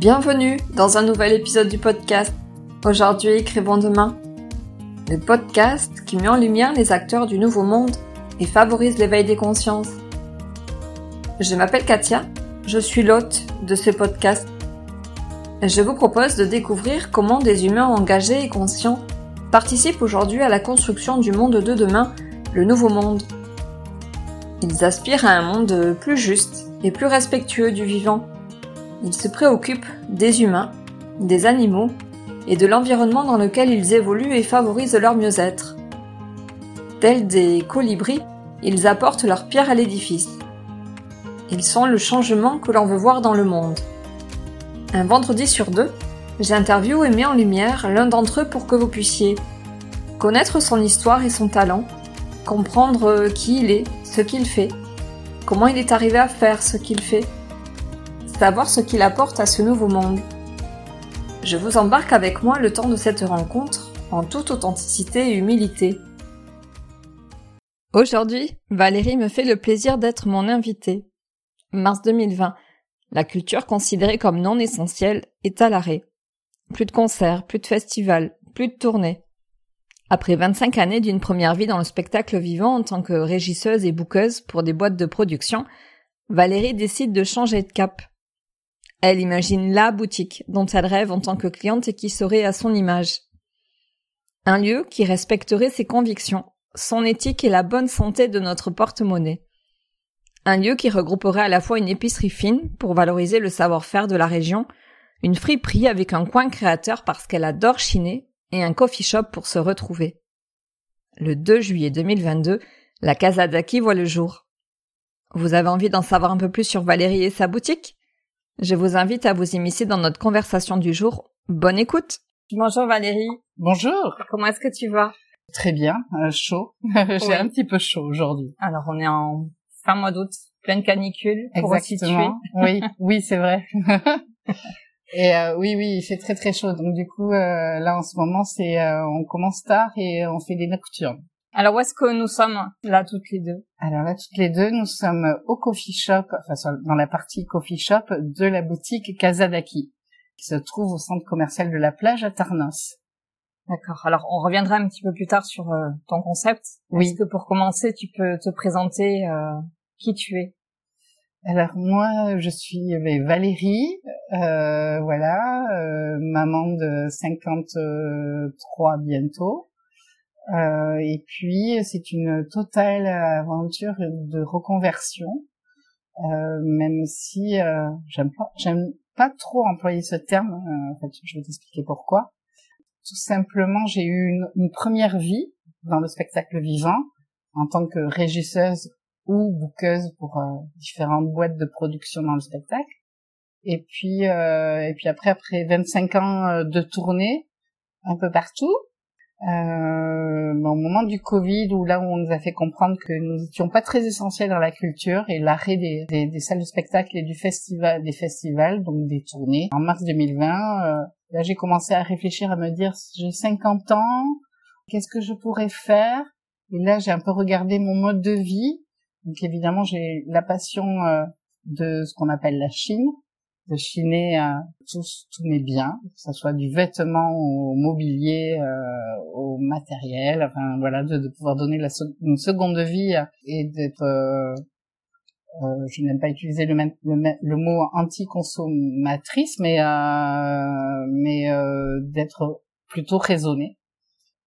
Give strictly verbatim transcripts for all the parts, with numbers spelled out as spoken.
Bienvenue dans un nouvel épisode du podcast « Aujourd'hui, écrivons demain », le podcast qui met en lumière les acteurs du nouveau monde et favorise l'éveil des consciences. Je m'appelle Katia, je suis l'hôte de ce podcast. Je vous propose de découvrir comment des humains engagés et conscients participent aujourd'hui à la construction du monde de demain, le nouveau monde. Ils aspirent à un monde plus juste et plus respectueux du vivant. Ils se préoccupent des humains, des animaux et de l'environnement dans lequel ils évoluent et favorisent leur mieux-être. Tels des colibris, ils apportent leur pierre à l'édifice. Ils sont le changement que l'on veut voir dans le monde. Un vendredi sur deux, j'interviewe et mets en lumière l'un d'entre eux pour que vous puissiez connaître son histoire et son talent, comprendre qui il est, ce qu'il fait, comment il est arrivé à faire ce qu'il fait, savoir ce qu'il apporte à ce nouveau monde. Je vous embarque avec moi le temps de cette rencontre, en toute authenticité et humilité. Aujourd'hui, Valérie me fait le plaisir d'être mon invitée. mars deux mille vingt, la culture considérée comme non essentielle est à l'arrêt. Plus de concerts, plus de festivals, plus de tournées. Après vingt-cinq années d'une première vie dans le spectacle vivant en tant que régisseuse et bookeuse pour des boîtes de production, Valérie décide de changer de cap. Elle imagine la boutique dont elle rêve en tant que cliente et qui serait à son image. Un lieu qui respecterait ses convictions, son éthique et la bonne santé de notre porte-monnaie. Un lieu qui regrouperait à la fois une épicerie fine pour valoriser le savoir-faire de la région, une friperie avec un coin créateur parce qu'elle adore chiner et un coffee shop pour se retrouver. Le deux juillet deux mille vingt-deux, la Casa d'Aki voit le jour. Vous avez envie d'en savoir un peu plus sur Valérie et sa boutique ? Je vous invite à vous immiscer dans notre conversation du jour. Bonne écoute. Bonjour Valérie. Bonjour. Comment est-ce que tu vas ? Très bien, euh, chaud. J'ai ouais. un petit peu chaud aujourd'hui. Alors on est en fin mois d'août, pleine canicule pour situer. Oui, oui, c'est vrai. Et euh, oui, oui, il fait très très chaud. Donc du coup, euh, là en ce moment, c'est euh, on commence tard et on fait des nocturnes. Alors, où est-ce que nous sommes, là, toutes les deux? Alors, là, toutes les deux, nous sommes au coffee shop, enfin, dans la partie coffee shop de la boutique Casa d'Aki, qui se trouve au centre commercial de la plage à Tarnos. D'accord. Alors, on reviendra un petit peu plus tard sur euh, ton concept. Oui. Est-ce que pour commencer, tu peux te présenter euh, qui tu es? Alors, moi, je suis euh, Valérie, euh, voilà, euh, maman de cinquante-trois bientôt. Euh, et puis c'est une totale aventure de reconversion, euh, même si euh, j'aime pas, j'aime pas trop employer ce terme. Euh, en fait, je vais t'expliquer pourquoi. Tout simplement, j'ai eu une, une première vie dans le spectacle vivant en tant que régisseuse ou bookeuse pour euh, différentes boîtes de production dans le spectacle. Et puis, euh, et puis après, après vingt-cinq ans de tournée un peu partout. Euh, au moment du Covid, où là où on nous a fait comprendre que nous n'étions pas très essentiels dans la culture et l'arrêt des, des, des salles de spectacle et du festival, des festivals, donc des tournées. En mars deux mille vingt, euh, là j'ai commencé à réfléchir, à me dire j'ai cinquante ans, qu'est-ce que je pourrais faire ? Et là j'ai un peu regardé mon mode de vie. Donc évidemment j'ai la passion euh, de ce qu'on appelle la Chine, de chiner euh, tous tous mes biens, que ça soit du vêtement au mobilier, euh, au matériel, enfin voilà, de, de pouvoir donner la so- une seconde vie et d'être, euh, euh, je n'aime pas utiliser le, même, le, le mot anti-consommatrice, mais euh, mais euh, d'être plutôt raisonnée,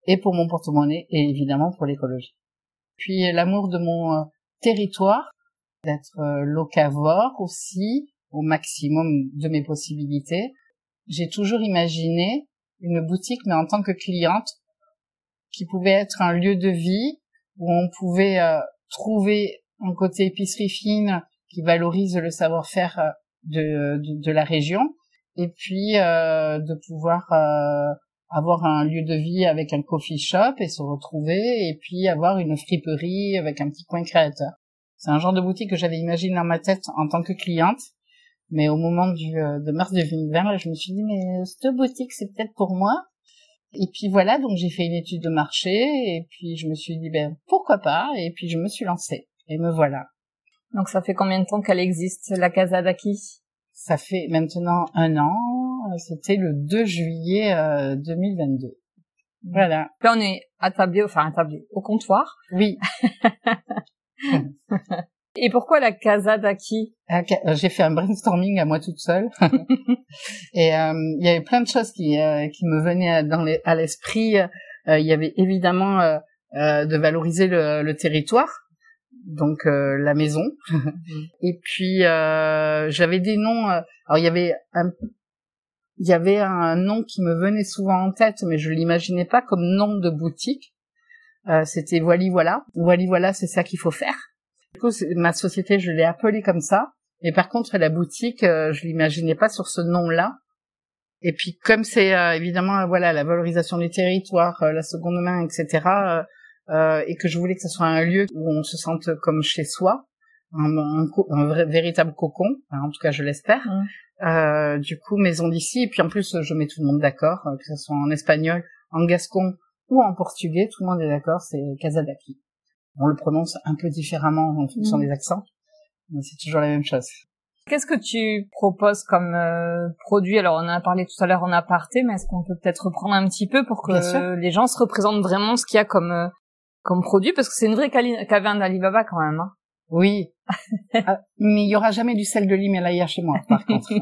et pour mon porte-monnaie et évidemment pour l'écologie. Puis l'amour de mon euh, territoire, d'être euh, locavore aussi, au maximum de mes possibilités. J'ai toujours imaginé une boutique, mais en tant que cliente, qui pouvait être un lieu de vie où on pouvait euh, trouver un côté épicerie fine qui valorise le savoir-faire de, de, de la région, et puis euh, de pouvoir euh, avoir un lieu de vie avec un coffee shop et se retrouver, et puis avoir une friperie avec un petit coin créateur. C'est un genre de boutique que j'avais imaginé dans ma tête en tant que cliente. Mais au moment du, euh, de mars deux mille vingt, là, je me suis dit, mais cette boutique, c'est peut-être pour moi. Et puis voilà, donc j'ai fait une étude de marché, et puis je me suis dit, ben, pourquoi pas? Et puis je me suis lancée. Et me voilà. Donc ça fait combien de temps qu'elle existe, la Casa d'Aki? Ça fait maintenant un an, c'était le deux juillet euh, deux mille vingt-deux. Voilà. Là, on est attablé, enfin attablé au comptoir. Oui. Et pourquoi la Casa d'Aqui? J'ai fait un brainstorming à moi toute seule. Et euh, il y avait plein de choses qui, euh, qui me venaient dans les, à l'esprit. Euh, il y avait évidemment euh, euh, de valoriser le, le territoire, donc euh, la maison. Et puis euh, j'avais des noms. Euh, alors il y avait un, il y avait un nom qui me venait souvent en tête, mais je l'imaginais pas comme nom de boutique. Euh, c'était Voili Voilà. Voili Voilà, c'est ça qu'il faut faire. Du coup, ma société, je l'ai appelée comme ça. Et par contre, la boutique, euh, je l'imaginais pas sur ce nom-là. Et puis, comme c'est euh, évidemment, voilà, la valorisation du territoire, euh, la seconde main, et cetera, euh, euh, et que je voulais que ce soit un lieu où on se sente comme chez soi, un, un, un vrai, véritable cocon. Enfin, en tout cas, je l'espère. Mmh. Euh, du coup, maison d'ici. Et puis, en plus, je mets tout le monde d'accord, euh, que ce soit en espagnol, en gascon ou en portugais, tout le monde est d'accord. C'est Casa d'Aqui. On le prononce un peu différemment en fonction mmh. des accents, mais c'est toujours la même chose. Qu'est-ce que tu proposes comme euh, produit? Alors, on en a parlé tout à l'heure en aparté, mais est-ce qu'on peut peut-être reprendre un petit peu pour que euh, les gens se représentent vraiment ce qu'il y a comme euh, comme produit? Parce que c'est une vraie cali- caverne d'Alibaba quand même. Hein. Oui, ah, mais il y aura jamais du sel de l'Himalaya chez moi, par contre.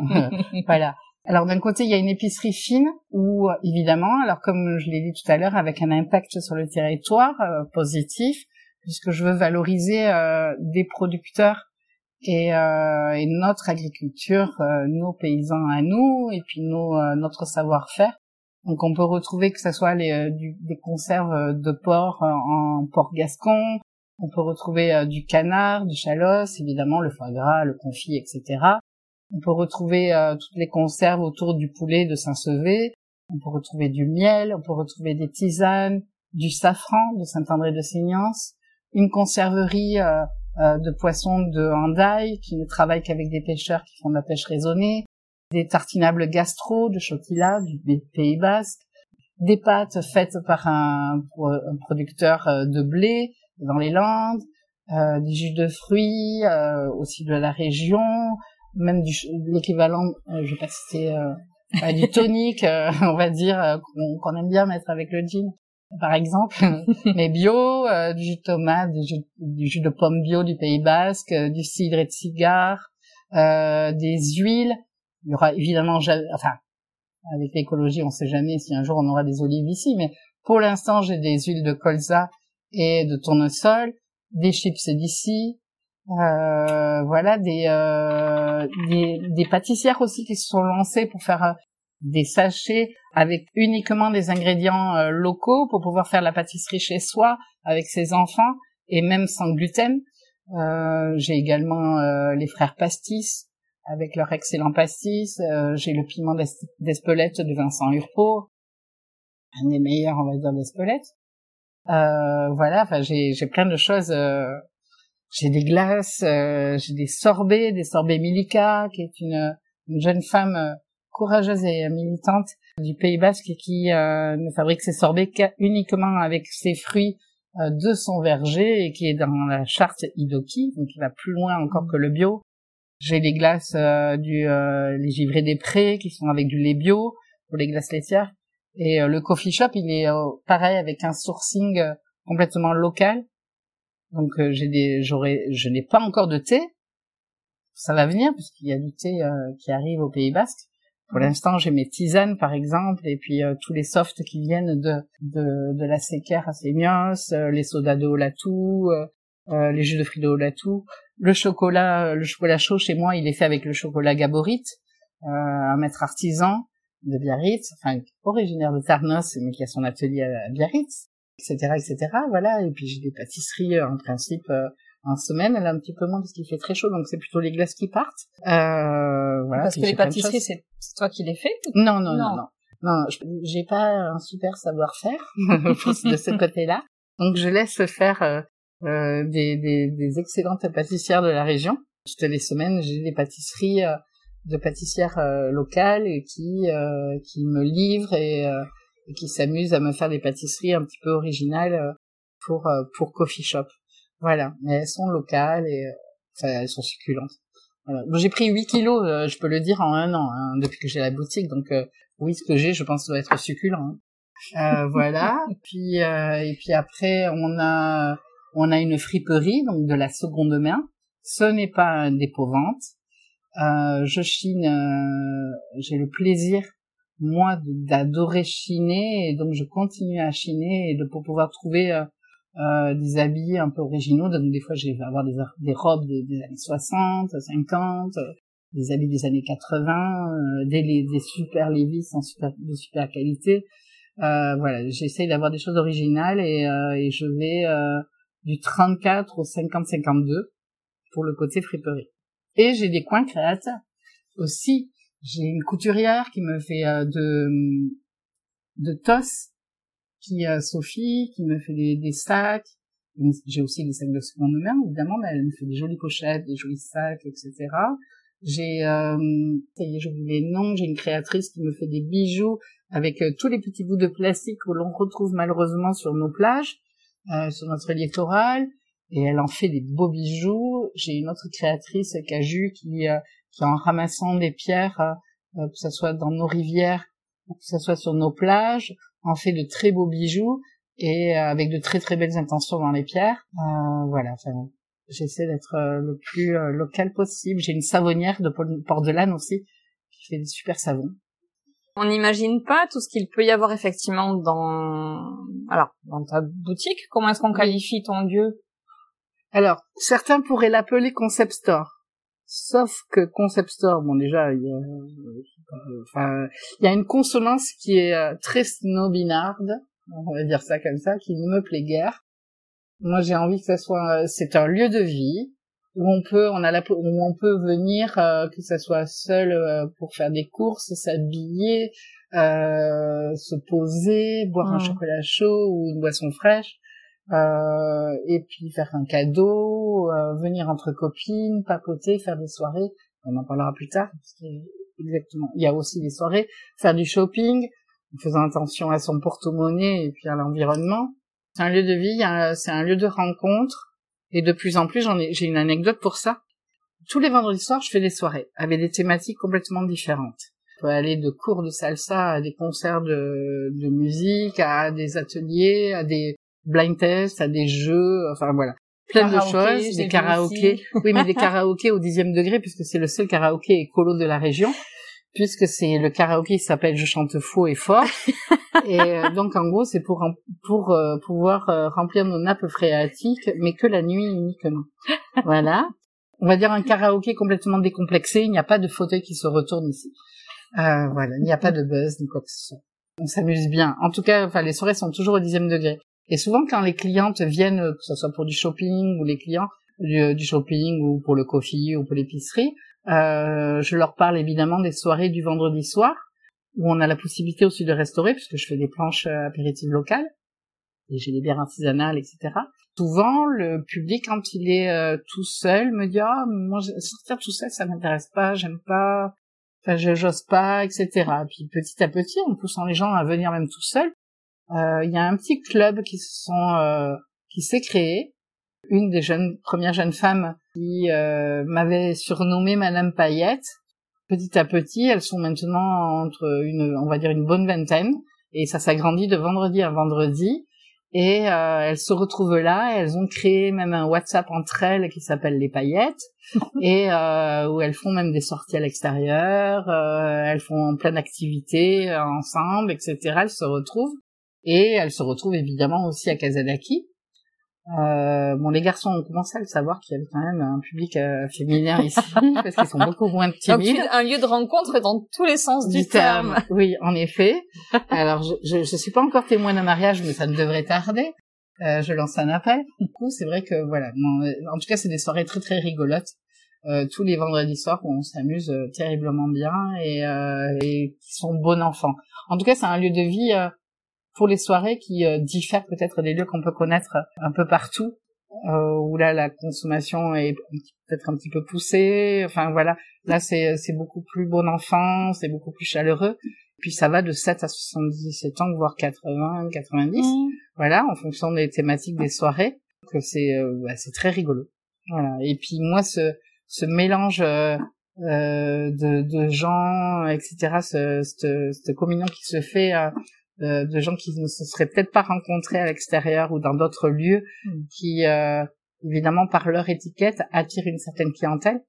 Voilà. Alors, d'un côté, il y a une épicerie fine où, évidemment, alors comme je l'ai dit tout à l'heure, avec un impact sur le territoire euh, positif, puisque je veux valoriser euh, des producteurs et, euh, et notre agriculture, euh, nos paysans à nous, et puis nos, euh, notre savoir-faire. Donc on peut retrouver que ce soit les, euh, du, des conserves de porc euh, en porc gascon, on peut retrouver euh, du canard, du chalosse, évidemment le foie gras, le confit, et cetera. On peut retrouver euh, toutes les conserves autour du poulet de Saint-Sevé, on peut retrouver du miel, on peut retrouver des tisanes, du safran de Saint-André-de-Seignance, une conserverie euh, euh, de poissons de Hendaye qui ne travaille qu'avec des pêcheurs qui font de la pêche raisonnée, des tartinables gastro de Chotila, du Pays Basque, des pâtes faites par un, un producteur de blé dans les Landes, euh, des jus de fruits euh, aussi de la région, même du, l'équivalent, euh, je vais pas citer, euh, euh, du tonique, euh, on va dire, euh, qu'on, qu'on aime bien mettre avec le gin. Par exemple, mais bio, euh, du jus de tomate, du jus, du jus de pomme bio du Pays Basque, euh, du cidre et de cigare, euh, des huiles. Il y aura évidemment, jamais, enfin, avec l'écologie, on ne sait jamais si un jour on aura des olives ici, mais pour l'instant, j'ai des huiles de colza et de tournesol, des chips d'ici, euh, voilà, des, euh, des des pâtissières aussi qui se sont lancées pour faire euh, des sachets avec uniquement des ingrédients euh, locaux pour pouvoir faire la pâtisserie chez soi avec ses enfants et même sans gluten. Euh, j'ai également euh, les frères Pastis avec leur excellent pastis. Euh, j'ai le piment d'Es- d'Espelette de Vincent Urpault, un des meilleurs on va dire d'Espelette. Euh, voilà, enfin j'ai, j'ai plein de choses. Euh, j'ai des glaces, euh, j'ai des sorbets, des sorbets Milika qui est une, une jeune femme euh, courageuse et militante du Pays Basque qui euh, ne fabrique ses sorbets uniquement avec ses fruits euh, de son verger et qui est dans la charte Idoki, donc il va plus loin encore que le bio. J'ai les glaces euh, du euh, les givrés des prés qui sont avec du lait bio pour les glaces laitières et euh, le coffee shop il est euh, pareil avec un sourcing euh, complètement local. Donc euh, j'ai des j'aurais je n'ai pas encore de thé, ça va venir puisqu'il y a du thé euh, qui arrive au Pays Basque. Pour l'instant, j'ai mes tisanes, par exemple, et puis euh, tous les softs qui viennent de de, de la séquère à Sémios, euh, les sodas de Olatou, euh, euh, les jus de fruits de Olatou. Le chocolat, euh, le chocolat chaud, chez moi, il est fait avec le chocolat Gaborite, euh, un maître artisan de Biarritz, enfin originaire de Tarnos, mais qui a son atelier à Biarritz, et cetera, et cetera. Voilà. Et puis j'ai des pâtisseries, euh, en principe. Euh, En semaine, elle a un petit peu moins parce qu'il fait très chaud, donc c'est plutôt les glaces qui partent. Euh, voilà. Parce que les pâtisseries, c'est... c'est toi qui les fais? Non, non, non, non. Non, non je... j'ai pas un super savoir-faire de ce côté-là, donc je laisse faire euh, euh, des, des, des excellentes pâtissières de la région. Toutes les semaines, j'ai des pâtisseries euh, de pâtissières euh, locales et qui euh, qui me livrent et, euh, et qui s'amusent à me faire des pâtisseries un petit peu originales pour euh, pour coffee shop. Voilà, mais elles sont locales et euh, enfin, elles sont succulentes. Voilà. Bon, j'ai pris huit kilos, euh, je peux le dire, en un an, hein, depuis que j'ai la boutique. Donc euh, oui, ce que j'ai, je pense, doit être succulent. Hein. Euh, voilà. Et puis, euh, et puis après, on a on a une friperie, donc de la seconde main. Ce n'est pas un dépôt-vente. Euh, je chine. Euh, j'ai le plaisir, moi, d'adorer chiner, et donc je continue à chiner et de pour pouvoir trouver euh, euh, des habits un peu originaux. Donc des fois, je vais avoir des, des robes des, des années soixante, cinquante, euh, des habits des années quatre-vingts, euh, des, les, des super Levi's en super, de super qualité. Euh, voilà, j'essaye d'avoir des choses originales, et, euh, et je vais euh, du trente-quatre au cinquante cinquante-deux pour le côté friperie. Et j'ai des coins créateurs aussi. J'ai une couturière qui me fait euh, de de toss, qui euh, Sophie, qui me fait des, des sacs. J'ai aussi des sacs de seconde main, évidemment, mais elle me fait des jolies pochettes, des jolis sacs, et cetera. J'ai, euh, j'oublie les noms, j'ai une créatrice qui me fait des bijoux avec euh, tous les petits bouts de plastique que l'on retrouve malheureusement sur nos plages, euh, sur notre littoral, et elle en fait des beaux bijoux. J'ai une autre créatrice, Caju, qui euh, qui en ramassant des pierres, euh, que ce soit dans nos rivières, que ce soit sur nos plages, en fait de très beaux bijoux, et euh, avec de très très belles intentions dans les pierres. Euh, voilà, enfin, j'essaie d'être euh, le plus euh, local possible. J'ai une savonnière de Port-de-Lanne aussi, qui fait des super savons. On n'imagine pas tout ce qu'il peut y avoir effectivement dans, alors, dans ta boutique. Comment est-ce qu'on qualifie ton lieu? Alors, certains pourraient l'appeler concept store. Sauf que concept store, bon déjà, il y a, euh, enfin, il y a une consonance qui est euh, très snobinarde, on va dire ça comme ça, qui ne me plaît guère. Moi, j'ai envie que ça soit, euh, c'est un lieu de vie où on peut, on a la, où on peut venir, euh, que ça soit seul euh, pour faire des courses, s'habiller, euh, se poser, boire mmh. un chocolat chaud ou une boisson fraîche. Euh, et puis faire un cadeau, euh, venir entre copines, papoter, faire des soirées, on en parlera plus tard, parce que, exactement, il y a aussi des soirées, faire du shopping, en faisant attention à son porte-monnaie et puis à l'environnement. C'est un lieu de vie, c'est un lieu de rencontre, et de plus en plus, j'en ai, j'ai une anecdote pour ça. Tous les vendredis soirs, je fais des soirées, avec des thématiques complètement différentes. On peut aller de cours de salsa à des concerts de, de musique, à des ateliers, à des blind test, à des jeux, enfin voilà, plein de choses, des karaokés, oui mais des karaokés au dixième degré, puisque c'est le seul karaoké écolo de la région, puisque c'est le karaoké qui s'appelle Je chante faux et fort, et euh, donc en gros c'est pour pour euh, pouvoir euh, remplir nos nappes phréatiques, mais que la nuit uniquement. Voilà, on va dire un karaoké complètement décomplexé, il n'y a pas de fauteuil qui se retourne ici, euh, voilà, il n'y a pas de buzz ni quoi que ce soit, on s'amuse bien. En tout cas, enfin les soirées sont toujours au dixième degré. Et souvent, quand les clientes viennent, que ce soit pour du shopping ou les clients du, du shopping ou pour le coffee ou pour l'épicerie, euh, je leur parle évidemment des soirées du vendredi soir où on a la possibilité aussi de restaurer, puisque je fais des planches apéritives locales et j'ai des bières artisanales, et cetera. Souvent, le public, quand il est euh, tout seul, me dit « Ah, oh, moi, sortir tout seul, ça m'intéresse pas, j'aime pas, enfin, je j'ose pas, et cetera » Puis petit à petit, en poussant les gens à venir même tout seul, il euh, y a un petit club qui se sont euh, qui s'est créé. Une des jeunes premières jeunes femmes qui euh, m'avait surnommée Madame Paillette. Petit à petit, elles sont maintenant entre une on va dire une bonne vingtaine, et ça s'agrandit de vendredi à vendredi. Et euh, elles se retrouvent là, et elles ont créé même un WhatsApp entre elles qui s'appelle Les Paillettes, et euh, où elles font même des sorties à l'extérieur, euh, elles font plein d'activités euh, ensemble, et cetera. Elles se retrouvent. Et elle se retrouve évidemment aussi à Kazanaki. Euh, bon, les garçons ont commencé à le savoir qu'il y avait quand même un public euh, féminin ici, parce qu'ils sont beaucoup moins timides. Donc, un lieu de rencontre dans tous les sens du, du terme. terme. Oui, en effet. Alors, je ne suis pas encore témoin d'un mariage, mais ça ne devrait tarder. Euh, je lance un appel. Du coup, c'est vrai que, voilà. Bon, en tout cas, c'est des soirées très, très rigolotes. Euh, tous les vendredis soirs où on s'amuse euh, terriblement bien et, euh, et qui sont bons enfants. En tout cas, c'est un lieu de vie... Euh, pour les soirées qui euh, diffèrent peut-être des lieux qu'on peut connaître un peu partout, euh, où là la consommation est peut-être un petit peu poussée, enfin voilà, là c'est c'est beaucoup plus bon enfant, c'est beaucoup plus chaleureux, puis ça va de sept à soixante-dix-sept ans, voire quatre-vingts, quatre-vingt-dix, mmh. voilà, en fonction des thématiques des soirées, que c'est euh, bah, c'est très rigolo, voilà. Et puis moi ce ce mélange euh, de, de gens, et cetera, ce, cette, cette communion qui se fait euh, de gens qui ne se seraient peut-être pas rencontrés à l'extérieur ou dans d'autres lieux, mmh. qui, euh, évidemment, par leur étiquette, attirent une certaine clientèle.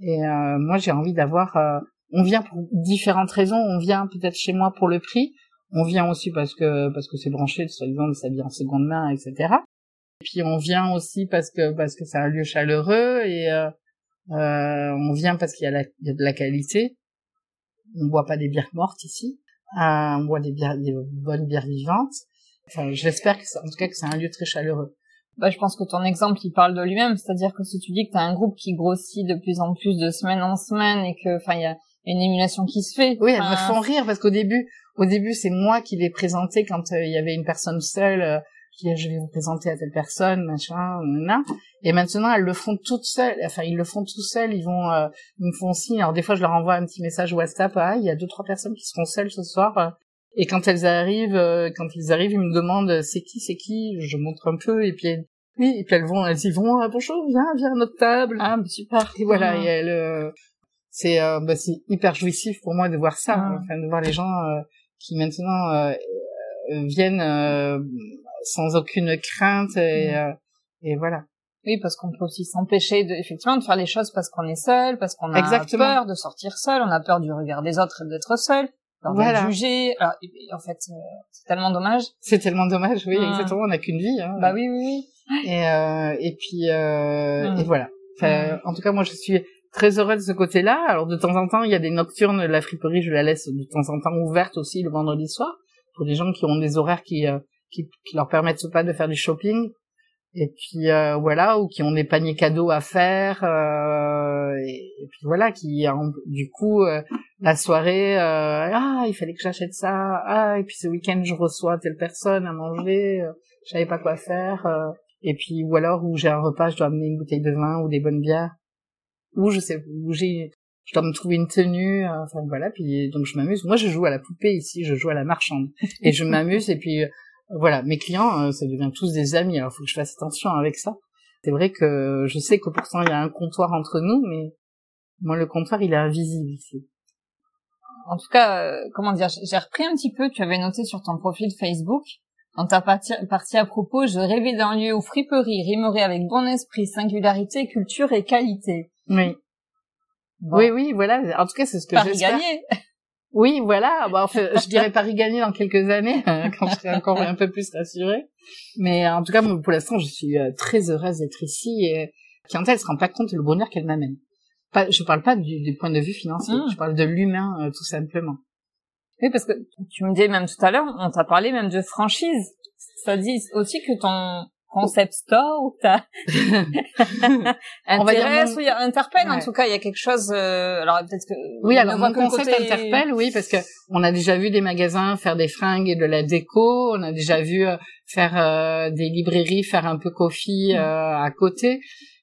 Et euh, moi, j'ai envie d'avoir... Euh, on vient pour différentes raisons. On vient peut-être chez moi pour le prix. On vient aussi parce que parce que c'est branché, soi-disant, de s'habiller en seconde main, et cetera. Et puis on vient aussi parce que parce que c'est un lieu chaleureux et euh, euh, on vient parce qu'il y a, la, il y a de la qualité. On boit pas des bières mortes ici. Euh, on boit des bières, des bonnes bières vivantes. Enfin, j'espère que ça, en tout cas que c'est un lieu très chaleureux. Bah, je pense que ton exemple, il parle de lui-même, c'est-à-dire que si tu dis que t'as un groupe qui grossit de plus en plus de semaine en semaine et que, enfin, il y a une émulation qui se fait. Oui, elles euh... me font rire parce qu'au début, au début, c'est moi qui les présentais quand il euh, y avait une personne seule euh, qui disait je vais vous présenter à telle personne, machin, nan. Et maintenant, elles le font toutes seules. Enfin, ils le font tout seuls. Ils vont, euh, ils me font signe. Alors des fois, je leur envoie un petit message WhatsApp. Ah, il y a deux trois personnes qui seront seules ce soir. Euh, Et quand elles arrivent, euh, quand ils arrivent, ils me demandent c'est qui, c'est qui. Je montre un peu et puis elles, oui, et puis elles vont, elles disent vont, ah, bonjour, viens, viens à notre table. Ah, super. Et voilà, ah. et elles, euh, c'est, euh, bah, c'est hyper jouissif pour moi de voir ça, ah. enfin de voir les gens euh, qui maintenant euh, viennent euh, sans aucune crainte et, ah. euh, et voilà. Oui, parce qu'on peut aussi s'empêcher de, effectivement, de faire les choses parce qu'on est seul, parce qu'on a Exactement. peur de sortir seul, on a peur du regard des autres et d'être seul. Alors, voilà. Juger, alors, en fait, euh, c'est tellement dommage. C'est tellement dommage, oui, ah. exactement. On n'a qu'une vie. Hein. Bah oui, oui, oui. Et euh, et puis euh, ah. et voilà. Enfin, ah. en tout cas, moi, je suis très heureuse de ce côté-là. Alors, de temps en temps, il y a des nocturnes. La friperie, je la laisse de temps en temps ouverte aussi le vendredi soir pour les gens qui ont des horaires qui euh, qui, qui leur permettent pas de faire du shopping. Et puis euh, voilà, ou qui ont des paniers cadeaux à faire. Euh, et, et puis voilà, qui en, du coup. Euh, La soirée, euh, ah, il fallait que j'achète ça, ah, et puis ce week-end, je reçois telle personne à manger, euh, je savais pas quoi faire, euh, et puis, ou alors, où j'ai un repas, je dois amener une bouteille de vin ou des bonnes bières, ou je sais, où j'ai, je dois me trouver une tenue, euh, enfin, voilà, puis, donc, je m'amuse. Moi, je joue à la poupée ici, je joue à la marchande, et je m'amuse, et puis, euh, voilà, mes clients, euh, ça devient tous des amis, alors faut que je fasse attention avec ça. C'est vrai que je sais que pourtant, il y a un comptoir entre nous, mais moi, le comptoir, il est invisible ici. En tout cas, euh, comment dire, j'ai repris un petit peu, tu avais noté sur ton profil Facebook, dans ta partie, partie à propos, je rêvais d'un lieu où friperie rimerait avec bon esprit, singularité, culture et qualité. Oui. Bon. Oui, oui, voilà. En tout cas, c'est ce que Paris j'espère. Paris gagné. Oui, voilà. Bah, en fait, je dirais Paris gagné dans quelques années, hein, quand je serai encore un peu plus rassurée. Mais en tout cas, pour l'instant, je suis très heureuse d'être ici et clientèle ne se rend pas compte le bonheur qu'elle m'amène. Pas, je parle pas du, du point de vue financier, mmh. je parle de l'humain, euh, tout simplement. Oui, parce que tu me disais même tout à l'heure, on t'a parlé même de franchise. Ça dit aussi que ton concept store ou t'as intéresse, mon... ou interpelle, ouais. en tout cas, il y a quelque chose, euh, alors peut-être que... Oui, alors mon concept côté... interpelle, oui, parce que on a déjà vu des magasins faire des fringues et de la déco, on a déjà vu euh, faire euh, des librairies, faire un peu coffee euh, mmh. à côté.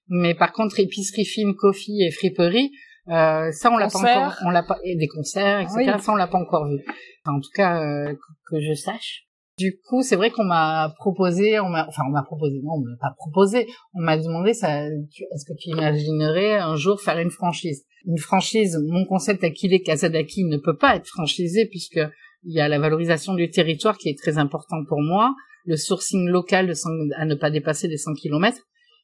Mais par contre, épicerie, film, coffee et friperie, euh, ça on l'a pas encore, on l'a pas, et des concerts, et cetera. Oui. Ça on l'a pas encore vu. Enfin, en tout cas, euh, que, que je sache. Du coup, c'est vrai qu'on m'a proposé, on m'a, enfin on m'a proposé, non, on m'a pas proposé. On m'a demandé, ça, est-ce que tu imaginerais un jour faire une franchise ? Une franchise, mon concept Aquilé Casadaki ne peut pas être franchisé puisque il y a la valorisation du territoire qui est très importante pour moi, le sourcing local de cent, à ne pas dépasser les cent kilomètres.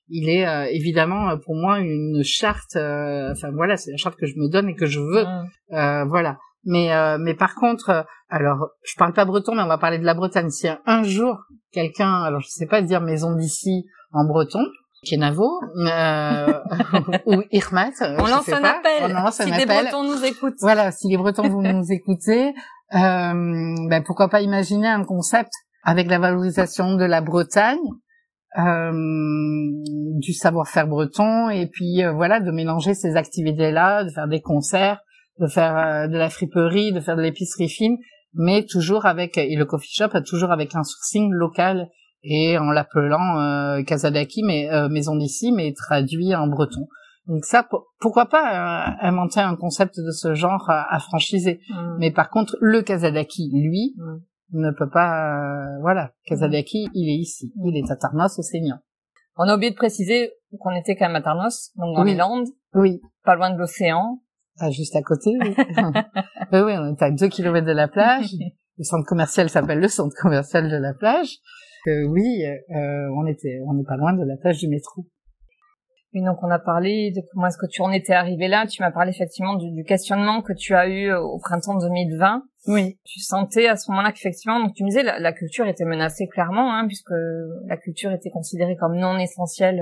Il est euh, évidemment pour moi une charte. Euh, enfin voilà, c'est la charte que je me donne et que je veux. Mmh. Euh, voilà. Mais euh, mais par contre, euh, alors je parle pas breton, mais on va parler de la Bretagne. Si un jour quelqu'un, alors je sais pas dire maison d'ici en breton, Kenavo euh, ou Irmat, on lance un pas. appel. On lance si un les appel. Bretons nous écoutent. Voilà, si les Bretons vous nous écoutez, euh, ben pourquoi pas imaginer un concept avec la valorisation de la Bretagne. Euh, du savoir-faire breton et puis euh, voilà de mélanger ces activités-là, de faire des concerts, de faire euh, de la friperie, de faire de l'épicerie fine, mais toujours avec et le coffee shop toujours avec un sourcing local et en l'appelant euh, Casadaki, mais euh, maison d'ici, mais traduit en breton. Donc ça, pour, pourquoi pas euh, inventer un concept de ce genre à, à franchiser. Mm. Mais par contre, le Casadaki, lui. Mm. ne peut pas... Euh, voilà, Casadaki, il est ici. Il est à Tarnos, au Seignan. On a oublié de préciser qu'on était quand même à Tarnos, donc dans oui. les Landes. Oui. Pas loin de l'océan. Ah, juste à côté. Oui, oui, on est à deux kilomètres de la plage. Le centre commercial s'appelle le centre commercial de la plage. Euh, oui, euh, on était, on n'est pas loin de la plage du métro. Et donc, on a parlé de comment est-ce que tu en étais arrivé là. Tu m'as parlé effectivement du, du questionnement que tu as eu au printemps deux mille vingt. Oui. Tu sentais à ce moment-là qu'effectivement, donc tu me disais, la, la culture était menacée clairement, hein, puisque la culture était considérée comme non essentielle.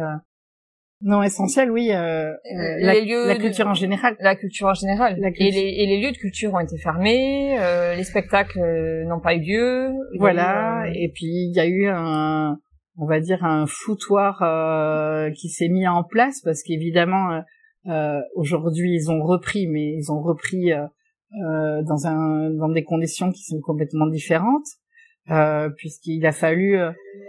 Non essentielle, oui. Euh, les la, lieux la culture de, en général. La culture en général. La culture. Et, les, et les lieux de culture ont été fermés, euh, les spectacles n'ont pas eu lieu. Voilà. Eu, euh, et puis, il y a eu un... on va dire un foutoir euh, qui s'est mis en place parce qu'évidemment euh, aujourd'hui ils ont repris, mais ils ont repris euh, euh, dans un dans des conditions qui sont complètement différentes euh, puisqu'il a fallu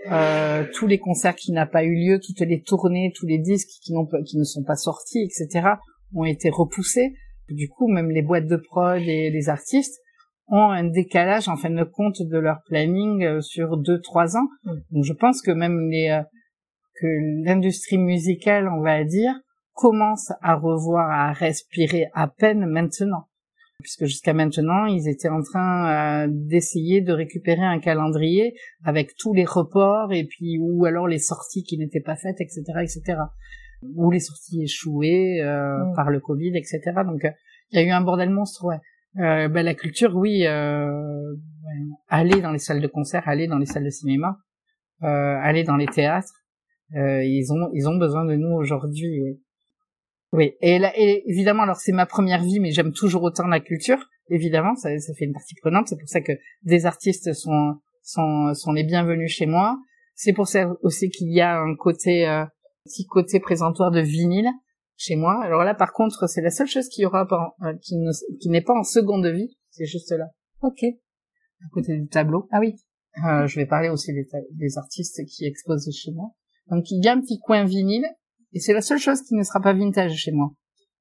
euh, tous les concerts qui n'ont pas eu lieu, toutes les tournées, tous les disques qui n'ont qui ne sont pas sortis, et cetera ont été repoussés. Du coup, même les boîtes de prod et les artistes ont un décalage en fin de compte de leur planning sur deux trois ans. Donc je pense que même les que l'industrie musicale, on va dire, commence à revoir, à respirer à peine maintenant, puisque jusqu'à maintenant ils étaient en train euh, d'essayer de récupérer un calendrier avec tous les reports et puis ou alors les sorties qui n'étaient pas faites, et cetera, et cetera, ou les sorties échouées euh, mmh. par le Covid, et cetera. Donc il y a eu un bordel monstre, ouais. Euh, ben la culture, oui, euh, aller dans les salles de concert, aller dans les salles de cinéma, euh, aller dans les théâtres, euh, ils ont ils ont besoin de nous aujourd'hui. Oui, oui. Et, là, et évidemment, alors c'est ma première vie, mais j'aime toujours autant la culture. Évidemment, ça, ça fait une partie prenante. C'est pour ça que des artistes sont sont sont les bienvenus chez moi. C'est pour ça aussi qu'il y a un côté euh, petit côté présentoir de vinyle chez moi. Alors là, par contre, c'est la seule chose qui aura pas, euh, qui, ne, qui n'est pas en seconde vie, c'est juste là. Ok. À côté du tableau. Ah oui. Euh, je vais parler aussi des, des artistes qui exposent chez moi. Donc il y a un petit coin vinyle, et c'est la seule chose qui ne sera pas vintage chez moi,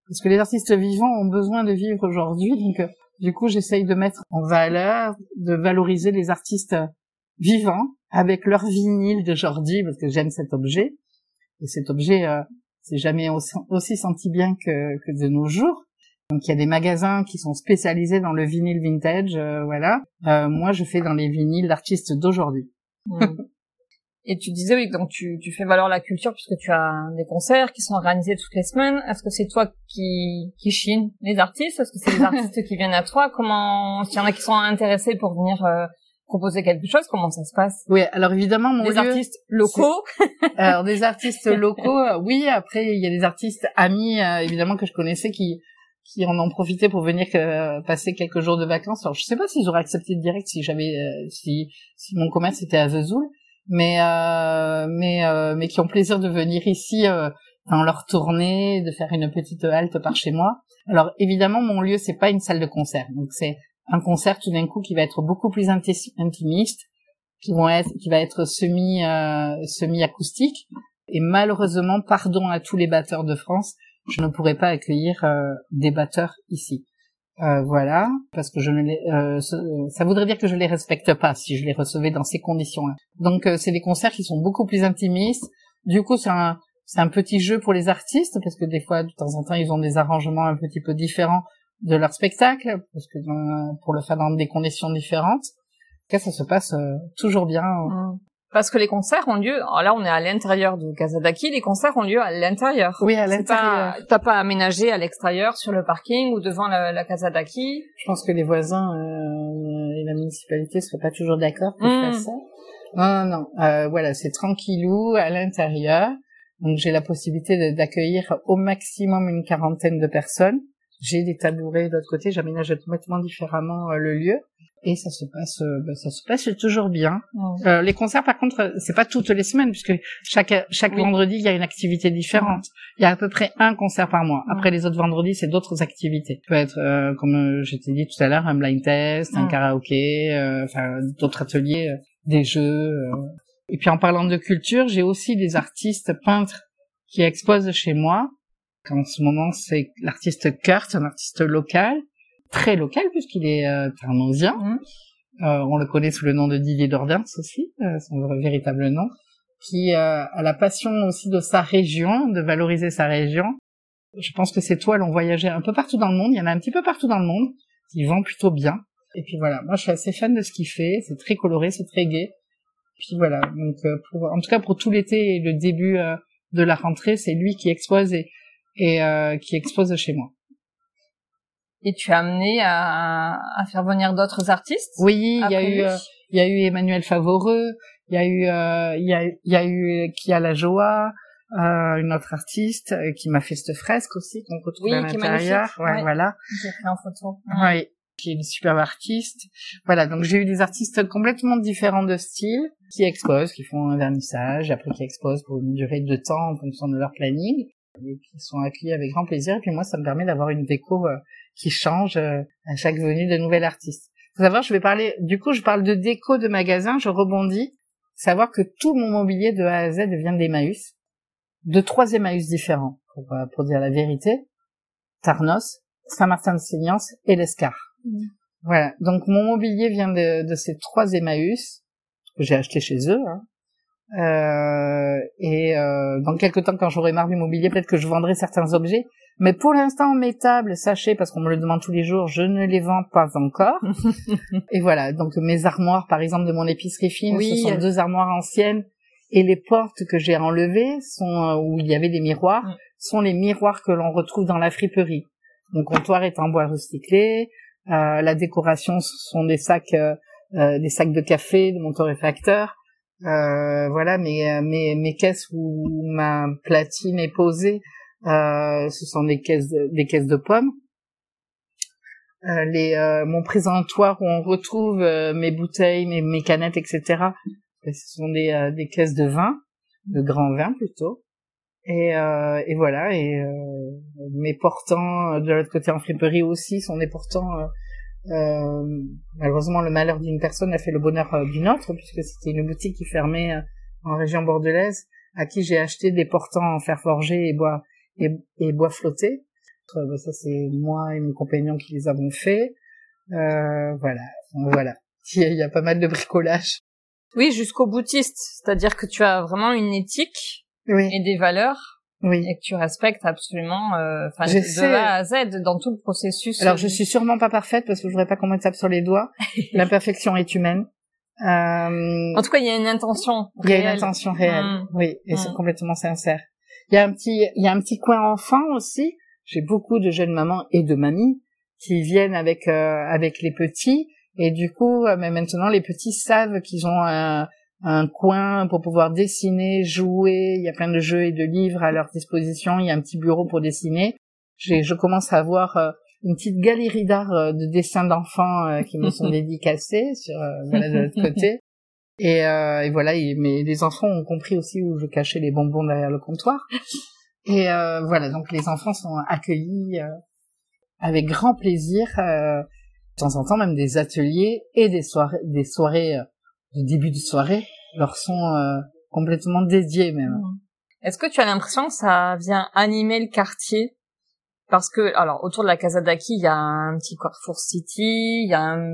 parce que les artistes vivants ont besoin de vivre aujourd'hui. Donc euh, du coup, j'essaye de mettre en valeur, de valoriser les artistes vivants avec leur vinyle d'aujourd'hui, parce que j'aime cet objet, et cet objet. Euh, C'est jamais aussi senti bien que, que de nos jours. Donc, il y a des magasins qui sont spécialisés dans le vinyle vintage, euh, voilà. Euh, moi, je fais dans les vinyles d'artistes d'aujourd'hui. Mmh. Et tu disais, oui, donc tu, tu fais valoir la culture puisque tu as des concerts qui sont organisés toutes les semaines. Est-ce que c'est toi qui, qui chine les artistes? Est-ce que c'est les artistes qui viennent à toi? Comment, s'il y en a qui sont intéressés pour venir, euh, proposer quelque chose, comment ça se passe? Oui, alors évidemment, mon des lieu... artistes locaux. Alors, des artistes locaux, oui. Après, il y a des artistes amis, euh, évidemment, que je connaissais, qui qui en ont profité pour venir euh, passer quelques jours de vacances. Alors, je sais pas si j'aurais accepté direct si j'avais, euh, si si mon commerce était à Vesoul, mais euh, mais euh, mais qui ont plaisir de venir ici euh, dans leur tournée, de faire une petite halte par chez moi. Alors, évidemment, mon lieu, c'est pas une salle de concert, donc c'est un concert tout d'un coup qui va être beaucoup plus intimiste, qui vont être, qui va être semi, euh, semi acoustique. Et malheureusement, pardon à tous les batteurs de France, je ne pourrais pas accueillir euh, des batteurs ici. Euh, voilà, parce que je ne les, euh, ça voudrait dire que je les respecte pas si je les recevais dans ces conditions-là. Donc, euh, c'est des concerts qui sont beaucoup plus intimistes. Du coup, c'est un, c'est un petit jeu pour les artistes parce que des fois, de temps en temps, ils ont des arrangements un petit peu différents de leur spectacle, parce que euh, pour le faire dans des conditions différentes. En tout cas, ça se passe euh, toujours bien. Mmh. Parce que les concerts ont lieu. Alors là, on est à l'intérieur de Kazadaki. Les concerts ont lieu à l'intérieur. Oui, à l'intérieur. Pas, t'as pas aménagé à l'extérieur, sur le parking ou devant la, la Kazadaki. Je pense que les voisins euh, et la municipalité seraient pas toujours d'accord pour mmh. faire ça. Non, non, non. Euh, voilà, c'est tranquillou à l'intérieur. Donc j'ai la possibilité de, d'accueillir au maximum une quarantaine de personnes. J'ai des tabourets de l'autre côté, j'aménage complètement différemment euh, le lieu et ça se passe, euh, ben, ça se passe toujours bien. Oh. Euh, les concerts, par contre, c'est pas toutes les semaines puisque chaque chaque oui. vendredi il y a une activité différente. Oh. Il y a à peu près un concert par mois. Oh. Après les autres vendredis, c'est d'autres activités. Ça peut être, euh, comme euh, je t'ai dit tout à l'heure, un blind test, oh. un karaoké, euh, enfin d'autres ateliers, euh, des jeux. Euh. Et puis en parlant de culture, j'ai aussi des artistes peintres qui exposent chez moi. En ce moment, c'est l'artiste Kurt, un artiste local, très local puisqu'il est euh, tarnosien. Mmh. Euh, on le connaît sous le nom de Didier Dordiens aussi, euh, son véritable nom, qui euh, a la passion aussi de sa région, de valoriser sa région. Je pense que ces toiles ont voyagé un peu partout dans le monde. Il y en a un petit peu partout dans le monde. Ils vendent plutôt bien. Et puis voilà, moi je suis assez fan de ce qu'il fait. C'est très coloré, c'est très gai. Puis voilà, donc pour, en tout cas pour tout l'été et le début de la rentrée, c'est lui qui expose et, et euh, qui expose chez moi. Et tu as amené à, à faire venir d'autres artistes? Oui, il y a eu, il y a eu Emmanuel Favoreux, il y a eu, euh, il y a, il y a eu Kia La Joa, euh, une autre artiste qui m'a fait cette fresque aussi qu'on retrouve oui, à l'intérieur. Ouais, ouais, voilà. J'ai pris en photo. Ouais. Ouais. Qui est une superbe artiste. Voilà, donc j'ai eu des artistes complètement différents de style, qui exposent, qui font un vernissage, après qui exposent pour une durée de temps en fonction de leur planning, et qui sont accueillis avec grand plaisir. Et puis moi, ça me permet d'avoir une déco euh, qui change euh, à chaque venue de nouvel artiste. Faut savoir, je vais parler, du coup, je parle de déco de magasin, je rebondis, savoir que tout mon mobilier de A à Z vient d'Emmaüs, de trois Emmaüs différents, pour, euh, pour dire la vérité, Tarnos, Saint-Martin-de-Seignan et l'Escar. Mmh. Voilà, donc mon mobilier vient de, de ces trois Emmaüs que j'ai acheté chez eux hein. euh, et euh, dans quelques temps quand j'aurai marre du mobilier peut-être que je vendrai certains objets, mais pour l'instant mes tables, sachez, parce qu'on me le demande tous les jours, je ne les vends pas encore. Et voilà, donc mes armoires par exemple de mon épicerie fine, oui, ce sont euh... deux armoires anciennes, et les portes que j'ai enlevées sont euh, où il y avait des miroirs, mmh. sont les miroirs que l'on retrouve dans la friperie. Mon comptoir est en bois recyclé. Euh, la décoration, ce sont des sacs, euh, euh, des sacs de café, de mon torréfacteur. Euh, voilà, mes, mes, mes caisses où ma platine est posée, euh, ce sont des caisses, de, des caisses de pommes. Euh, les, euh, mon présentoir où on retrouve euh, mes bouteilles, mes, mes canettes, et cetera. Et ce sont des, euh, des caisses de vin, de grand vin plutôt. Et, euh, et voilà, et euh, mes portants de l'autre côté en friperie aussi sont des portants. Euh, euh, malheureusement, le malheur d'une personne a fait le bonheur euh, d'une autre, puisque c'était une boutique qui fermait euh, en région bordelaise, à qui j'ai acheté des portants en fer forgé et bois et, et bois flotté. Euh, ben ça, c'est moi et mes compagnons qui les avons fait. Euh, voilà, donc, voilà. Il y a pas mal de bricolage. Oui, jusqu'au boutiste, c'est-à-dire que tu as vraiment une éthique. Oui. Et des valeurs, oui. Et que tu respectes absolument euh, de A à Z dans tout le processus. Alors, je suis sûrement pas parfaite, parce que je voudrais pas qu'on me tape sur les doigts. L'imperfection est humaine. Euh... En tout cas, il y a une intention réelle. Il y a une intention réelle, mmh. oui, et mmh. c'est complètement sincère. Il y a un petit, il y a un petit coin enfant aussi. J'ai beaucoup de jeunes mamans et de mamies qui viennent avec euh, avec les petits, et du coup, euh, mais maintenant, les petits savent qu'ils ont un euh, un coin pour pouvoir dessiner, jouer. Il y a plein de jeux et de livres à leur disposition. Il y a un petit bureau pour dessiner. J'ai, je commence à avoir euh, une petite galerie d'art euh, de dessins d'enfants euh, qui me sont dédicacés sur euh, voilà, de l'autre côté. Et, euh, et voilà. Et, mais les enfants ont compris aussi où je cachais les bonbons derrière le comptoir. Et euh, voilà. Donc les enfants sont accueillis euh, avec grand plaisir. Euh, de temps en temps, même des ateliers et des soirées, des soirées. Euh, Le début de soirée leur sont euh, complètement dédiés même. Est-ce que tu as l'impression que ça vient animer le quartier? Parce que, alors, autour de la Casa d'Aqui, il y a un petit Carrefour City, il y a un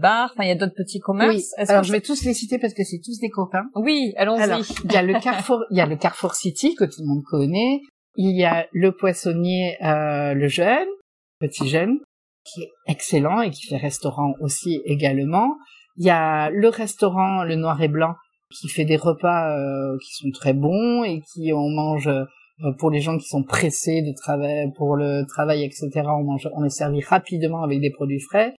bar, enfin, il y a d'autres petits commerces. Oui. Est-ce alors, que... je vais tous les citer parce que c'est tous des copains. Oui, allons-y. Alors, il y a le Carrefour, il y a le Carrefour City que tout le monde connaît. Il y a le Poissonnier, euh, le jeune, petit jeune, qui est excellent et qui fait restaurant aussi également. Il y a le restaurant Le Noir et Blanc qui fait des repas euh, qui sont très bons et qui on mange euh, pour les gens qui sont pressés de travail pour le travail etc on mange on est servi rapidement avec des produits frais.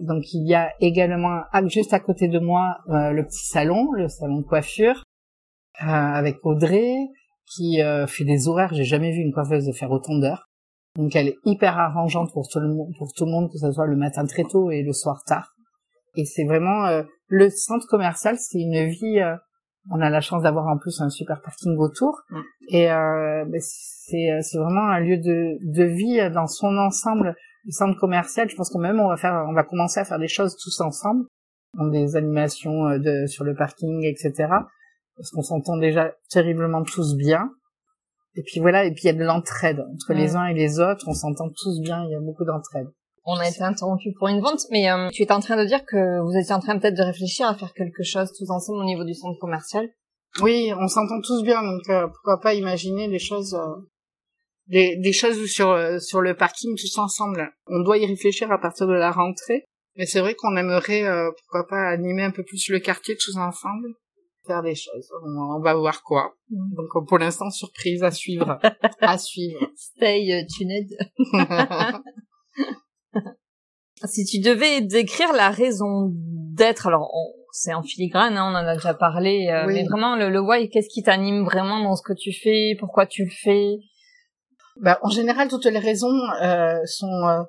Donc il y a également juste à côté de moi euh, le petit salon le salon de coiffure euh, avec Audrey qui euh, fait des horaires, j'ai jamais vu une coiffeuse faire autant d'heures. Donc elle est hyper arrangeante pour tout le monde pour tout le monde que ce soit le matin très tôt et le soir tard. Et c'est vraiment euh, le centre commercial, c'est une vie. Euh, on a la chance d'avoir en plus un super parking autour, mmh. et euh, c'est c'est vraiment un lieu de de vie dans son ensemble. Le centre commercial, je pense que même on va faire, on va commencer à faire des choses tous ensemble, dans des animations de sur le parking, et cetera. Parce qu'on s'entend déjà terriblement tous bien. Et puis voilà, et puis il y a de l'entraide entre mmh. les uns et les autres. On s'entend tous bien. Il y a beaucoup d'entraide. On a été interrompu pour une vente, mais euh, tu étais en train de dire que vous étiez en train peut-être de réfléchir à faire quelque chose tous ensemble au niveau du centre commercial. Oui, on s'entend tous bien, donc euh, pourquoi pas imaginer les choses euh, des, des choses sur, sur le parking tous ensemble. On doit y réfléchir à partir de la rentrée, mais c'est vrai qu'on aimerait, euh, pourquoi pas, animer un peu plus le quartier tous ensemble, faire des choses. On, on va voir quoi. Donc pour l'instant, surprise à suivre. à suivre. Stay tuned. Si tu devais décrire la raison d'être, alors on, c'est en filigrane, hein, on en a déjà parlé, euh, oui. mais vraiment le, le why, qu'est-ce qui t'anime vraiment dans ce que tu fais, pourquoi tu le fais? Bah, en général, toutes les raisons euh, sont, euh,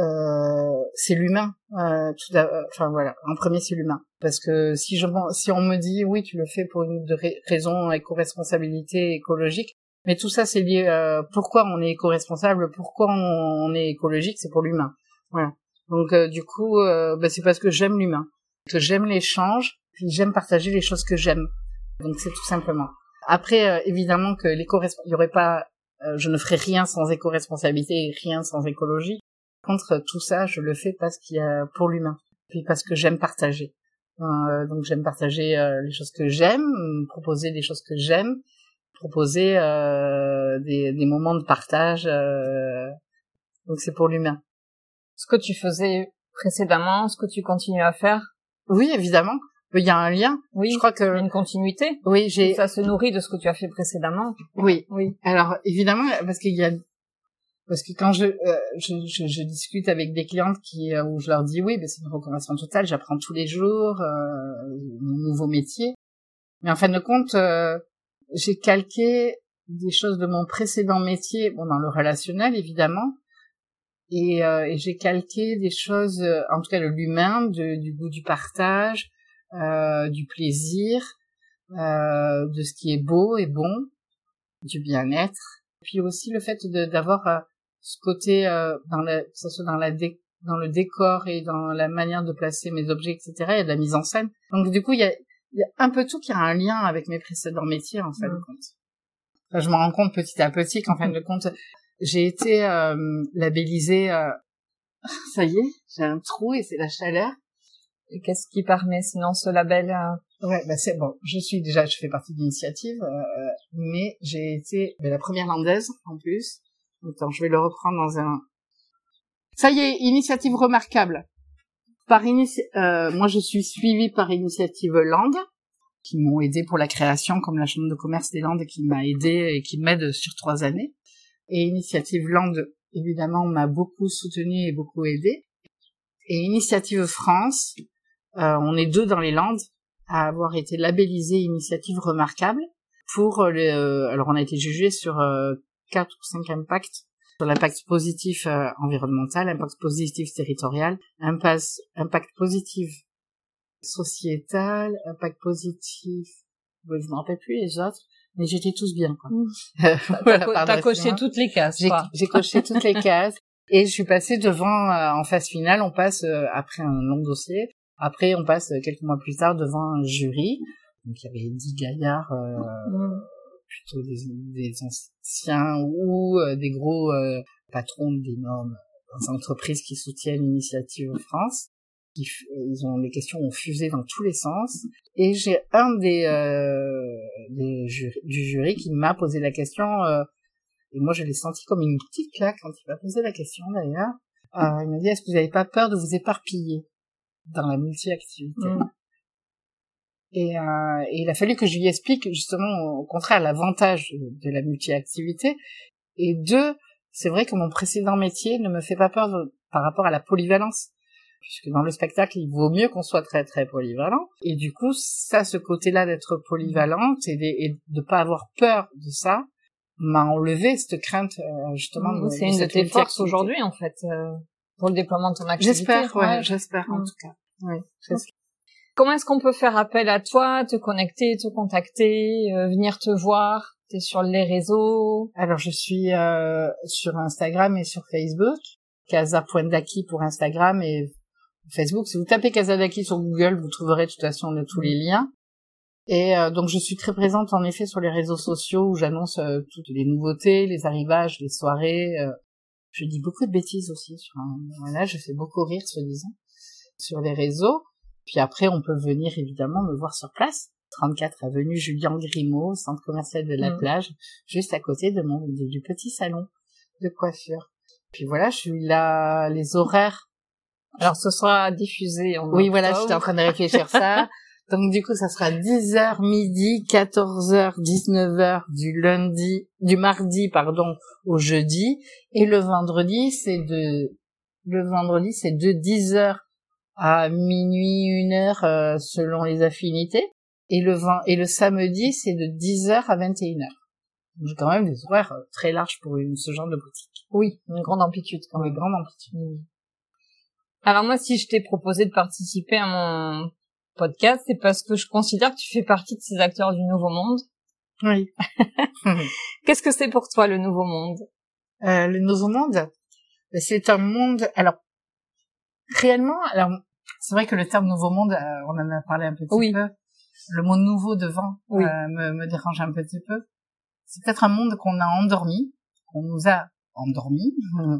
euh, c'est l'humain. Euh, tout à, enfin voilà, en premier c'est l'humain, parce que si je, si on me dit oui, tu le fais pour une raison éco-responsabilité écologique, mais tout ça c'est lié. Euh, pourquoi on est éco-responsable, pourquoi on, on est écologique, c'est pour l'humain. Voilà. Donc euh, du coup, euh, bah, c'est parce que j'aime l'humain, que j'aime l'échange, puis j'aime partager les choses que j'aime. Donc c'est tout simplement. Après, euh, évidemment que l'éco-responsabilité, il y aurait pas, euh, je ne ferais rien sans éco-responsabilité et rien sans écologie. Par contre, euh, tout ça, je le fais parce qu'il y a pour l'humain, puis parce que j'aime partager. Euh, donc j'aime partager euh, les choses que j'aime, proposer des choses que j'aime, proposer euh, des, des moments de partage. Euh, donc c'est pour l'humain. Ce que tu faisais précédemment, ce que tu continues à faire. Oui, évidemment. Il y a un lien. Oui. Je crois que. Il y a une continuité. Oui, j'ai. Ça se nourrit de ce que tu as fait précédemment. Oui. Oui. Alors, évidemment, parce qu'il y a, parce que quand je, euh, je, je, je discute avec des clientes qui, euh, où je leur dis oui, ben, c'est une reconversion totale, j'apprends tous les jours, euh, mon nouveau métier. Mais en fin de compte, euh, j'ai calqué des choses de mon précédent métier, bon, dans le relationnel, évidemment. Et, euh, et j'ai calqué des choses, euh, en tout cas de l'humain, de, du goût du partage, euh, du plaisir, euh, de ce qui est beau et bon, du bien-être. Puis aussi le fait de, d'avoir euh, ce côté, euh, dans la, que ce soit dans, la dé, dans le décor et dans la manière de placer mes objets, et cetera. Il y a de la mise en scène. Donc du coup, il y a, il y a un peu tout qui a un lien avec mes précédents métiers, en fin de compte. Enfin, je me rends compte petit à petit qu'en fin de compte... J'ai été euh, labellisée... Euh... Ça y est, j'ai un trou et c'est la chaleur. Et qu'est-ce qui permet sinon ce label euh... Ouais, bah c'est bon. Je suis déjà, je fais partie d'initiative, euh, mais j'ai été bah, la première landaise en plus. Attends, je vais le reprendre dans un. Ça y est, initiative remarquable. Par inici... euh, moi, je suis suivie par Initiative Land, qui m'ont aidée pour la création, comme la Chambre de commerce des Landes qui m'a aidée et qui m'aide sur trois années. Et Initiative Land, évidemment, m'a beaucoup soutenue et beaucoup aidée. Et Initiative France, euh, on est deux dans les Landes à avoir été labellisés Initiative Remarquable pour le, alors on a été jugé sur euh, quatre ou cinq impacts, sur l'impact positif euh, environnemental, impact positif territorial, impact, impact positif sociétal, impact positif, je m'en rappelle plus les autres. Mais j'étais tous bien, quoi. Mmh. Euh, t'as, voilà, co- t'as coché toutes les cases, j'ai, quoi. J'ai coché toutes les cases. Et je suis passée devant, euh, en phase finale, on passe, euh, après un long dossier, après on passe euh, quelques mois plus tard devant un jury. Donc il y avait dix gaillards, euh, mmh. plutôt des, des anciens ou euh, des gros euh, patrons d'énormes entreprises qui soutiennent Initiative France. Ils, ils ont, les questions ont fusé dans tous les sens. Et j'ai un des, euh, des ju- du jury qui m'a posé la question, euh, et moi je l'ai senti comme une petite claque quand il m'a posé la question d'ailleurs. Euh, il m'a dit, est-ce que vous n'avez pas peur de vous éparpiller dans la multi-activité? Mm. Et, euh, et il a fallu que je lui explique justement, au contraire, l'avantage de la multi-activité. Et deux, c'est vrai que mon précédent métier ne me fait pas peur de, par rapport à la polyvalence. Puisque dans le spectacle, il vaut mieux qu'on soit très très polyvalent. Et du coup, ça, ce côté-là d'être polyvalente et de, et de pas avoir peur de ça, m'a enlevé cette crainte euh, justement. Mmh, de, c'est de une de tes forces aujourd'hui, en fait, euh, pour le déploiement de ton activité. J'espère, ouais, ouais. j'espère mmh. en tout cas. Ouais, j'espère. Comment est-ce qu'on peut faire appel à toi, te connecter, te contacter, euh, venir te voir? T'es sur les réseaux? Alors, je suis euh, sur Instagram et sur Facebook. Casa.daki pour Instagram et Facebook. Si vous tapez Casadaki sur Google, vous trouverez de toute façon de tous les liens. Et euh, donc, je suis très présente, en effet, sur les réseaux sociaux où j'annonce euh, toutes les nouveautés, les arrivages, les soirées. Euh. Je dis beaucoup de bêtises aussi. Sur un... Voilà, je fais beaucoup rire, soi-disant, sur les réseaux. Puis après, on peut venir, évidemment, me voir sur place. trente-quatre avenue Julien Grimaud, centre commercial de la mmh. plage, juste à côté de mon de, du petit salon de coiffure. Puis voilà, je suis là, les horaires. Alors, ce sera diffusé en Oui, octobre. Voilà, j'étais en train de réfléchir ça. Donc, du coup, ça sera dix heures midi, quatorze heures, dix-neuf heures du lundi, du mardi, pardon, au jeudi. Et le vendredi, c'est de, le vendredi, c'est de dix heures à minuit, une heure, euh, selon les affinités. Et le vent, et le samedi, c'est de dix heures à vingt et une heures. Donc, quand même des horaires très larges pour une, ce genre de boutique. Oui, une grande amplitude, quand même. Une grande amplitude. Oui. Alors, moi, si je t'ai proposé de participer à mon podcast, c'est parce que je considère que tu fais partie de ces acteurs du Nouveau Monde. Oui. Qu'est-ce que c'est pour toi, le Nouveau Monde? Euh, le Nouveau Monde, c'est un monde... Alors, réellement, alors c'est vrai que le terme Nouveau Monde, euh, on en a parlé un petit oui. peu. Le mot nouveau devant oui. euh, me, me dérange un petit peu. C'est peut-être un monde qu'on a endormi, qu'on nous a endormi, euh,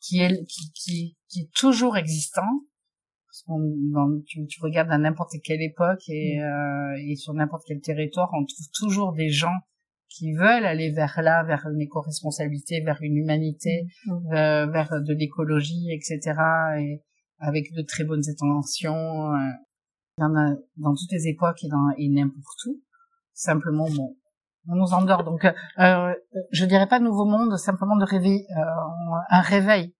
qui est... qui, qui qui est toujours existant, parce qu'on, dans, tu, tu regardes à n'importe quelle époque et, euh, et sur n'importe quel territoire, on trouve toujours des gens qui veulent aller vers là, vers une éco-responsabilité, vers une humanité, mmh. euh, vers de l'écologie, et cetera, et avec de très bonnes intentions. Euh, il y en a dans toutes les époques et, dans, et n'importe où. Simplement, bon, on nous endort. Donc, euh, je dirais pas nouveau monde, simplement de réveil, euh, un réveil.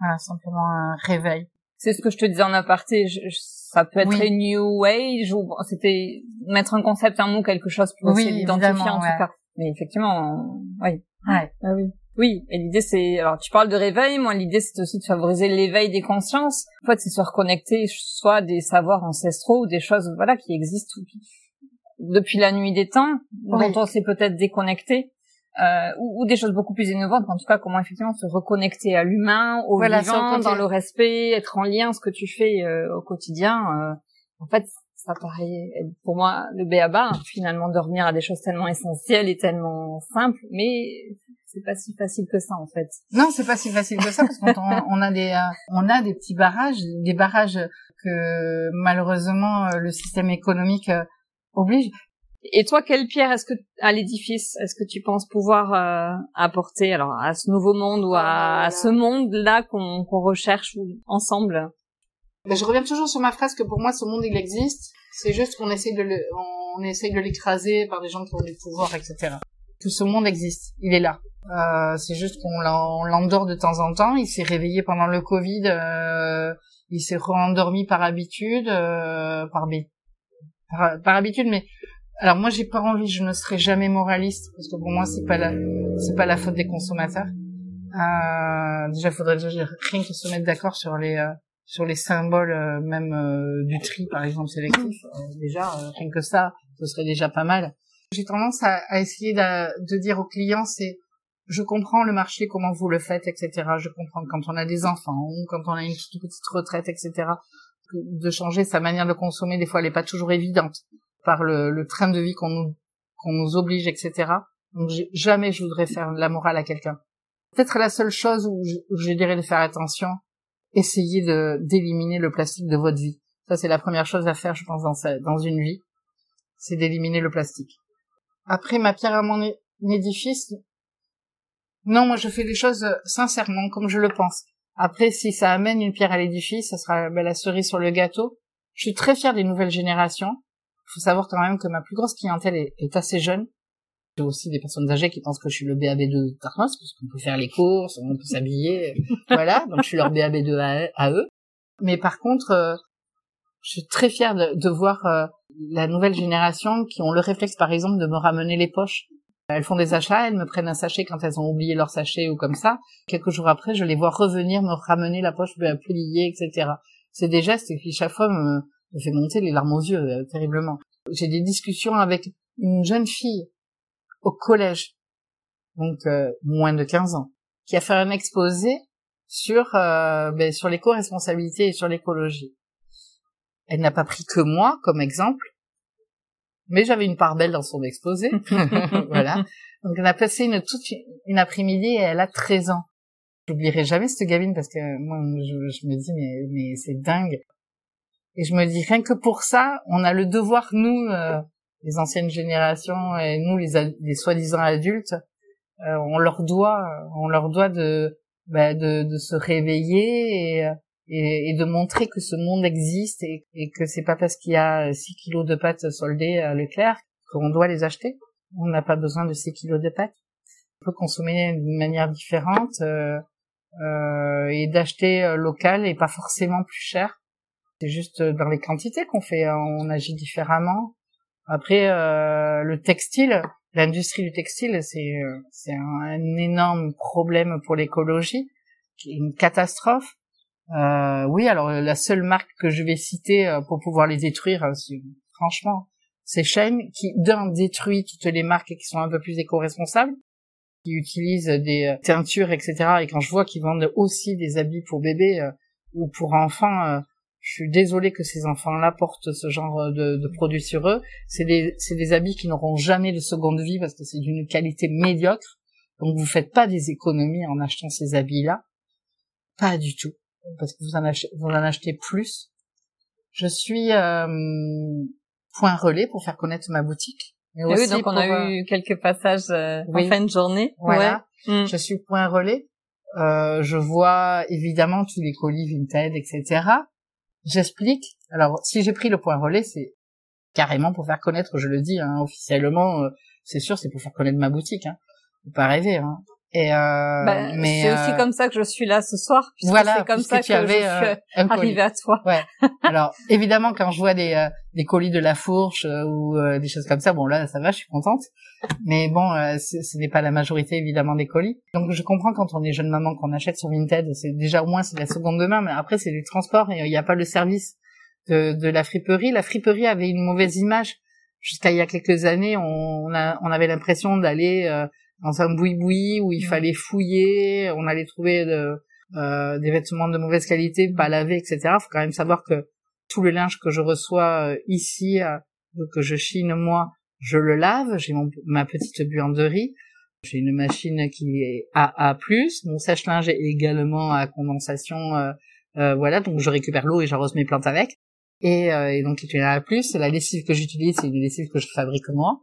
Ah, simplement un réveil. C'est ce que je te disais en aparté, je, je, ça peut être oui. une new wave, ou bon, c'était mettre un concept, un mot, quelque chose pour oui, essayer d'identifier en ouais. tout cas. Mais effectivement, euh, oui. Ouais. Ah, oui. Oui, et l'idée c'est, alors tu parles de réveil, moi l'idée c'est aussi de favoriser l'éveil des consciences. En fait, c'est se reconnecter soit des savoirs ancestraux ou des choses voilà qui existent depuis la nuit des temps, oui. dont on s'est peut-être déconnecté. Euh, ou, ou des choses beaucoup plus innovantes, en tout cas comment effectivement se reconnecter à l'humain, au voilà, vivant, dans le respect, être en lien, ce que tu fais euh, au quotidien. Euh, en fait, ça paraît pour moi le b a ba, finalement dormir à des choses tellement essentielles et tellement simples, mais c'est pas si facile que ça en fait. Non, c'est pas si facile que ça parce qu'on on a des euh, on a des petits barrages, des barrages que malheureusement le système économique euh, oblige. Et toi, quelle pierre est-ce que à l'édifice est-ce que tu penses pouvoir euh, apporter alors à ce nouveau monde ou à, à ce monde-là qu'on, qu'on recherche ensemble? Ben, je reviens toujours sur ma phrase que pour moi, ce monde il existe. C'est juste qu'on essaye de le, on essaye de l'écraser par des gens qui ont du pouvoir, et cetera. Que ce monde existe, il est là. Euh, c'est juste qu'on l'en, l'endort de temps en temps. Il s'est réveillé pendant le Covid. Euh, il s'est rendormi par habitude, euh, par, par par habitude, mais alors moi j'ai pas envie, je ne serai jamais moraliste parce que pour moi c'est pas la c'est pas la faute des consommateurs. Euh, déjà faudrait déjà rien que se mettre d'accord sur les euh, sur les symboles euh, même euh, du tri par exemple sélectif. Euh, déjà euh, rien que ça, ce serait déjà pas mal. J'ai tendance à, à essayer de, de dire aux clients c'est je comprends le marché comment vous le faites et cetera. Je comprends quand on a des enfants ou quand on a une petite, petite retraite et cetera. De changer sa manière de consommer des fois elle est pas toujours évidente. Par le, le train de vie qu'on nous, qu'on nous oblige, et cetera. Donc, j'ai, jamais je voudrais faire de la morale à quelqu'un. Peut-être la seule chose où je, où je dirais de faire attention, essayez de, d'éliminer le plastique de votre vie. Ça, c'est la première chose à faire, je pense, dans, sa, dans une vie. C'est d'éliminer le plastique. Après, ma pierre à mon é- édifice, non, moi, je fais les choses sincèrement, comme je le pense. Après, si ça amène une pierre à l'édifice, ça sera ben, la cerise sur le gâteau. Je suis très fière des nouvelles générations. Il faut savoir quand même que ma plus grosse clientèle est, est assez jeune. J'ai aussi des personnes âgées qui pensent que je suis le B A B deux de Tarnos, parce qu'on peut faire les courses, on peut s'habiller, voilà. Donc je suis leur B A B deux à, à eux. Mais par contre, euh, je suis très fière de, de voir euh, la nouvelle génération qui ont le réflexe, par exemple, de me ramener les poches. Elles font des achats, elles me prennent un sachet quand elles ont oublié leur sachet ou comme ça. Quelques jours après, je les vois revenir me ramener la poche pliée, et cetera. C'est des gestes qui chaque fois me... me fait monter les larmes aux yeux, euh, terriblement. J'ai des discussions avec une jeune fille au collège, donc euh, moins de quinze ans, qui a fait un exposé sur euh, ben, sur l'éco-responsabilité et sur l'écologie. Elle n'a pas pris que moi comme exemple, mais j'avais une part belle dans son exposé. Voilà. Donc elle a passé une toute une après-midi et elle a treize ans. J'oublierai jamais cette gamine parce que euh, moi je, je me dis mais mais c'est dingue. Et je me dis, rien que pour ça, on a le devoir, nous, euh, les anciennes générations et nous, les, les soi-disant adultes, euh, on leur doit, on leur doit de, bah, de, de se réveiller et, et, et de montrer que ce monde existe et, et que c'est pas parce qu'il y a six kilos de pâtes soldées à Leclerc qu'on doit les acheter. On n'a pas besoin de six kilos de pâtes. On peut consommer d'une manière différente euh, euh, et d'acheter local et pas forcément plus cher. C'est juste dans les quantités qu'on fait, on agit différemment. Après, euh, le textile, l'industrie du textile, c'est c'est un, un énorme problème pour l'écologie, une catastrophe. Euh, oui, alors la seule marque que je vais citer pour pouvoir les détruire, c'est, franchement, c'est Shein qui d'un détruit toutes les marques qui sont un peu plus éco-responsables, qui utilisent des teintures, et cetera. Et quand je vois qu'ils vendent aussi des habits pour bébés euh, ou pour enfants. Euh, Je suis désolée que ces enfants-là portent ce genre de, de produits sur eux. C'est des, c'est des habits qui n'auront jamais de seconde vie parce que c'est d'une qualité médiocre. Donc vous faites pas des économies en achetant ces habits-là, pas du tout, parce que vous en achetez, vous en achetez plus. Je suis euh, point relais pour faire connaître ma boutique. Mais aussi oui, donc on a euh... eu quelques passages euh, oui. en fin de journée. Voilà, ouais. Je suis point relais. Euh, je vois évidemment tous les colis Vinted, et cetera. J'explique. Alors, si j'ai pris le point relais, c'est carrément pour faire connaître, je le dis, hein, officiellement, euh, c'est sûr, c'est pour faire connaître ma boutique. Hein. Faut pas rêver. Hein. Et euh, bah, mais c'est euh... aussi comme ça que je suis là ce soir. Voilà, c'est comme ça que, que avais, je suis euh, arrivée à toi. Ouais. Alors, évidemment, quand je vois des euh, des colis de La Fourche euh, ou euh, des choses comme ça, bon là, ça va, je suis contente. Mais bon, euh, ce n'est pas la majorité évidemment des colis. Donc, je comprends quand on est jeune maman qu'on achète sur Vinted, c'est déjà au moins c'est la seconde de main. Mais après, c'est du transport et il euh, n'y a pas le service de de la friperie. La friperie avait une mauvaise image jusqu'à il y a quelques années. On a, on avait l'impression d'aller euh, dans un boui-boui où il fallait fouiller, on allait trouver de, euh, des vêtements de mauvaise qualité, pas lavés, et cetera. Il faut quand même savoir que tout le linge que je reçois euh, ici, euh, que je chine moi, je le lave. J'ai mon, ma petite buanderie, j'ai une machine qui est A A plus, mon sèche-linge est également à condensation, euh, euh, voilà. Donc je récupère l'eau et j'arrose mes plantes avec. Et, euh, et donc il y en a plus. La lessive que j'utilise, c'est une lessive que je fabrique moi.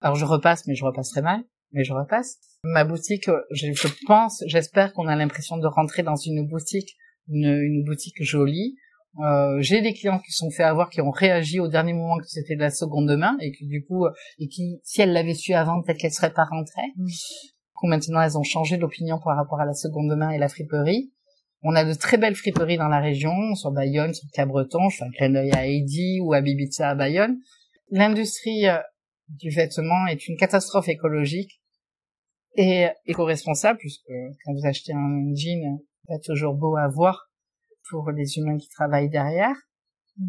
Alors je repasse, mais je repasse très mal. mais je repasse. Ma boutique, je pense, j'espère qu'on a l'impression de rentrer dans une boutique, une, une boutique jolie. Euh, j'ai des clients qui se sont fait avoir, qui ont réagi au dernier moment que c'était de la seconde main et qui du coup, et qui, si elles l'avaient su avant, peut-être qu'elles seraient pas rentrées. Mmh. Du coup, maintenant, elles ont changé d'opinion par rapport à la seconde main et la friperie. On a de très belles friperies dans la région, sur Bayonne, sur Cabreton. Je fais un clin d'œil à Heidi ou à Bibiza à Bayonne. L'industrie du vêtement est une catastrophe écologique et éco-responsable, puisque quand vous achetez un jean, c'est toujours beau à voir pour les humains qui travaillent derrière. Mm.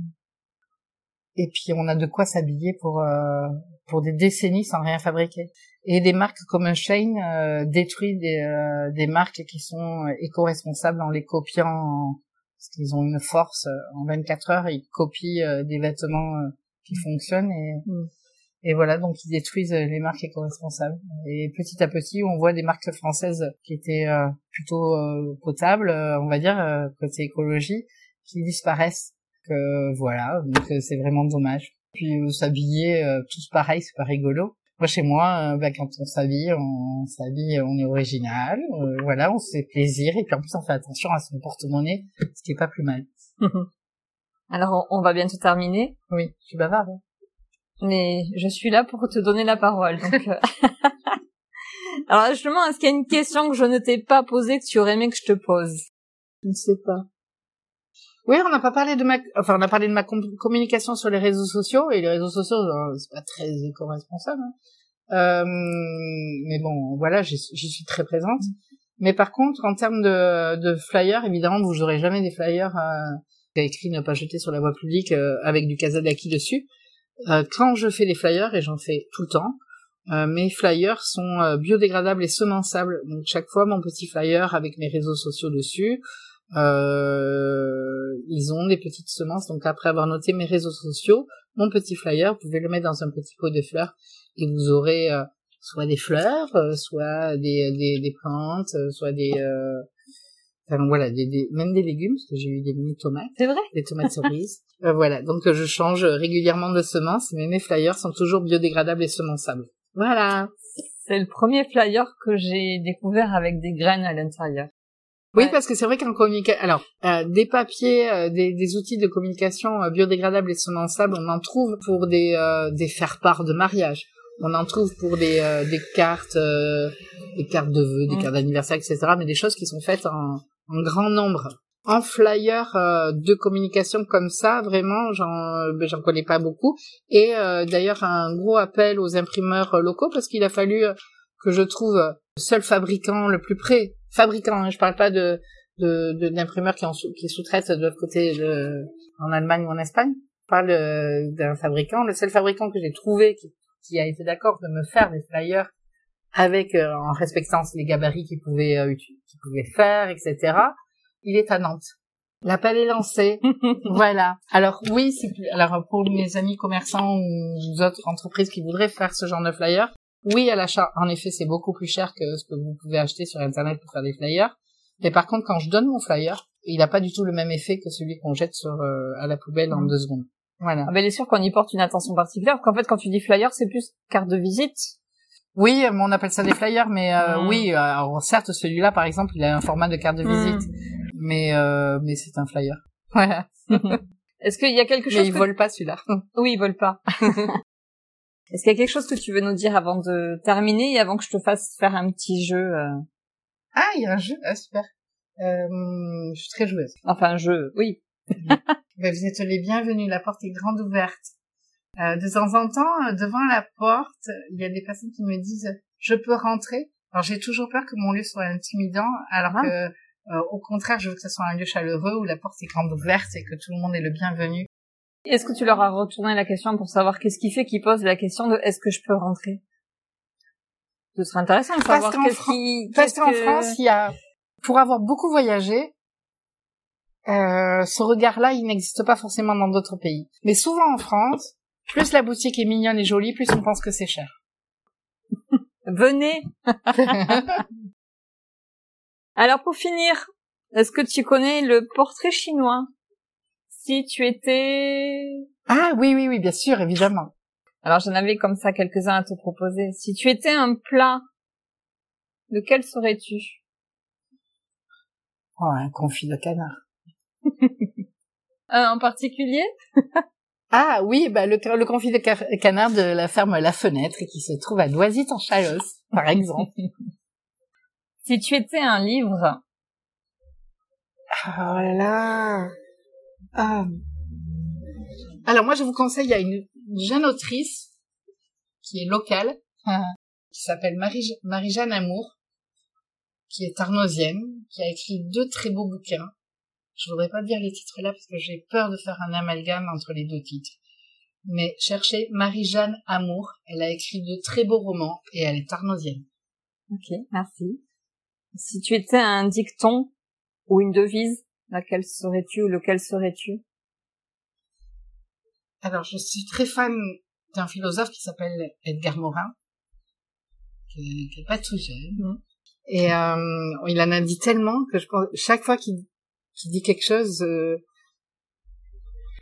Et puis, on a de quoi s'habiller pour euh, pour des décennies sans rien fabriquer. Et des marques comme Shein euh, détruisent des, euh, des marques qui sont éco-responsables en les copiant, en... parce qu'ils ont une force. En vingt-quatre heures, ils copient euh, des vêtements euh, qui fonctionnent et... Mm. Et voilà, donc ils détruisent les marques éco-responsables. Et petit à petit, on voit des marques françaises qui étaient euh, plutôt euh, potables, euh, on va dire, euh, côté écologie, qui disparaissent. Euh, voilà, donc euh, c'est vraiment dommage. Puis euh, s'habiller, euh, tous pareil, c'est pas rigolo. Moi, chez moi, euh, bah, quand on s'habille, on s'habille, on est original. Euh, voilà, on se fait plaisir. Et puis en plus, on fait attention à son porte-monnaie, ce qui est pas plus mal. Alors, on va bientôt terminer. Oui, je suis bavarde. Hein. Mais je suis là pour te donner la parole. Donc euh... Alors justement, est-ce qu'il y a une question que je ne t'ai pas posée que tu aurais aimé que je te pose? Je ne sais pas. Oui, on n'a pas parlé de ma, enfin on a parlé de ma com- communication sur les réseaux sociaux et les réseaux sociaux, genre, c'est pas très éco-responsable. Hein. Euh... Mais bon, voilà, j'y suis très présente. Mais par contre, en termes de, de flyers, évidemment, vous n'aurez jamais des flyers euh, qui a écrit ne pas jeter sur la voie publique euh, avec du Casadaki dessus. Euh, quand je fais les flyers, et j'en fais tout le temps, euh, mes flyers sont euh, biodégradables et semençables. Donc chaque fois, mon petit flyer avec mes réseaux sociaux dessus, euh, ils ont des petites semences. Donc après avoir noté mes réseaux sociaux, mon petit flyer, vous pouvez le mettre dans un petit pot de fleurs et vous aurez euh, soit des fleurs, euh, soit des, des, des plantes, euh, soit des... Euh, Enfin, voilà, des, des, même des légumes, parce que j'ai eu des mini tomates. C'est vrai. Des tomates cerises. euh, voilà, donc je change régulièrement de semences, mais mes flyers sont toujours biodégradables et semençables. Voilà. C'est le premier flyer que j'ai découvert avec des graines à l'intérieur. Oui, ouais. Parce que c'est vrai qu'en communication... Alors, euh, des papiers, euh, des, des outils de communication euh, biodégradables et semençables, on en trouve pour des, euh, des faire-part de mariage. On en trouve pour des, euh, des cartes euh, des cartes de vœux, des mmh. cartes d'anniversaire, et cetera. Mais des choses qui sont faites en, en grand nombre. En flyer euh, de communication comme ça, vraiment, j'en j'en connais pas beaucoup. Et euh, d'ailleurs, un gros appel aux imprimeurs locaux, parce qu'il a fallu que je trouve le seul fabricant le plus près. Fabricant, hein, je parle pas de, de, de d'imprimeurs qui, en, qui sous-traitent de l'autre côté de, en Allemagne ou en Espagne. Je parle euh, d'un fabricant. Le seul fabricant que j'ai trouvé qui, qui a été d'accord de me faire des flyers avec, euh, en respectant les gabarits qu'il pouvait, euh, qu'il pouvait faire, et cetera, il est à Nantes. L'appel est lancé. Voilà. Alors oui, c'est, alors pour mes amis commerçants ou d'autres entreprises qui voudraient faire ce genre de flyer, oui à l'achat. En effet, c'est beaucoup plus cher que ce que vous pouvez acheter sur Internet pour faire des flyers. Mais par contre, quand je donne mon flyer, il n'a pas du tout le même effet que celui qu'on jette sur euh, à la poubelle en deux secondes. Voilà. Ah ben, il est sûr qu'on y porte une attention particulière. Parce qu'en fait, quand tu dis flyer, c'est plus carte de visite. Oui, on appelle ça des flyers, mais euh, mmh. oui, alors, certes, celui-là, par exemple, il a un format de carte de visite, mmh. mais euh, mais c'est un flyer. Voilà. Est-ce qu'il y a quelque chose mais il que... vole pas celui-là. Oui, il vole pas. Est-ce qu'il y a quelque chose que tu veux nous dire avant de terminer et avant que je te fasse faire un petit jeu euh... Ah, il y a un jeu, ah, super. Euh, je suis très joueuse. Enfin, un jeu, oui. Ben, vous êtes les bienvenus. La porte est grande ouverte. Euh, de temps en temps, euh, devant la porte, il y a des personnes qui me disent « je peux rentrer ». Alors j'ai toujours peur que mon lieu soit intimidant, alors ah. que euh, au contraire, je veux que ce soit un lieu chaleureux où la porte est grande ouverte et que tout le monde est le bienvenu. Est-ce que tu leur as retourné la question pour savoir qu'est-ce qui fait qu'ils posent la question de « est-ce que je peux rentrer ?» Ce serait intéressant de savoir parce qu'est-ce Fran- qui... Parce qu'en que... France, il y a, pour avoir beaucoup voyagé, euh, ce regard-là, il n'existe pas forcément dans d'autres pays. Mais souvent en France, plus la boutique est mignonne et jolie, plus on pense que c'est cher. Venez. Alors pour finir, est-ce que tu connais le portrait chinois? Si tu étais... Ah oui, oui, oui, bien sûr, évidemment. Alors j'en avais comme ça quelques-uns à te proposer. Si tu étais un plat, lequel serais-tu? Oh, un confit de canard. euh, en particulier? Ah oui, bah le, le confit de canard de la ferme La Fenêtre qui se trouve à Doisy en Chalosse, par exemple. Si tu étais un livre. Oh là là. Ah. Alors moi je vous conseille, il y a une jeune autrice qui est locale, qui s'appelle Marie, Marie-Jeanne Amour, qui est arnosienne, qui a écrit deux très beaux bouquins. Je voudrais pas dire les titres là parce que j'ai peur de faire un amalgame entre les deux titres. Mais cherchez Marie-Jeanne Amour. Elle a écrit de très beaux romans et elle est arnosienne. Ok, merci. Si tu étais un dicton ou une devise, laquelle serais-tu ou lequel serais-tu? Alors, je suis très fan d'un philosophe qui s'appelle Edgar Morin, qui n'est pas tout jeune. Mmh. Et euh, il en a dit tellement que je pense chaque fois qu'il qui dit quelque chose... Euh...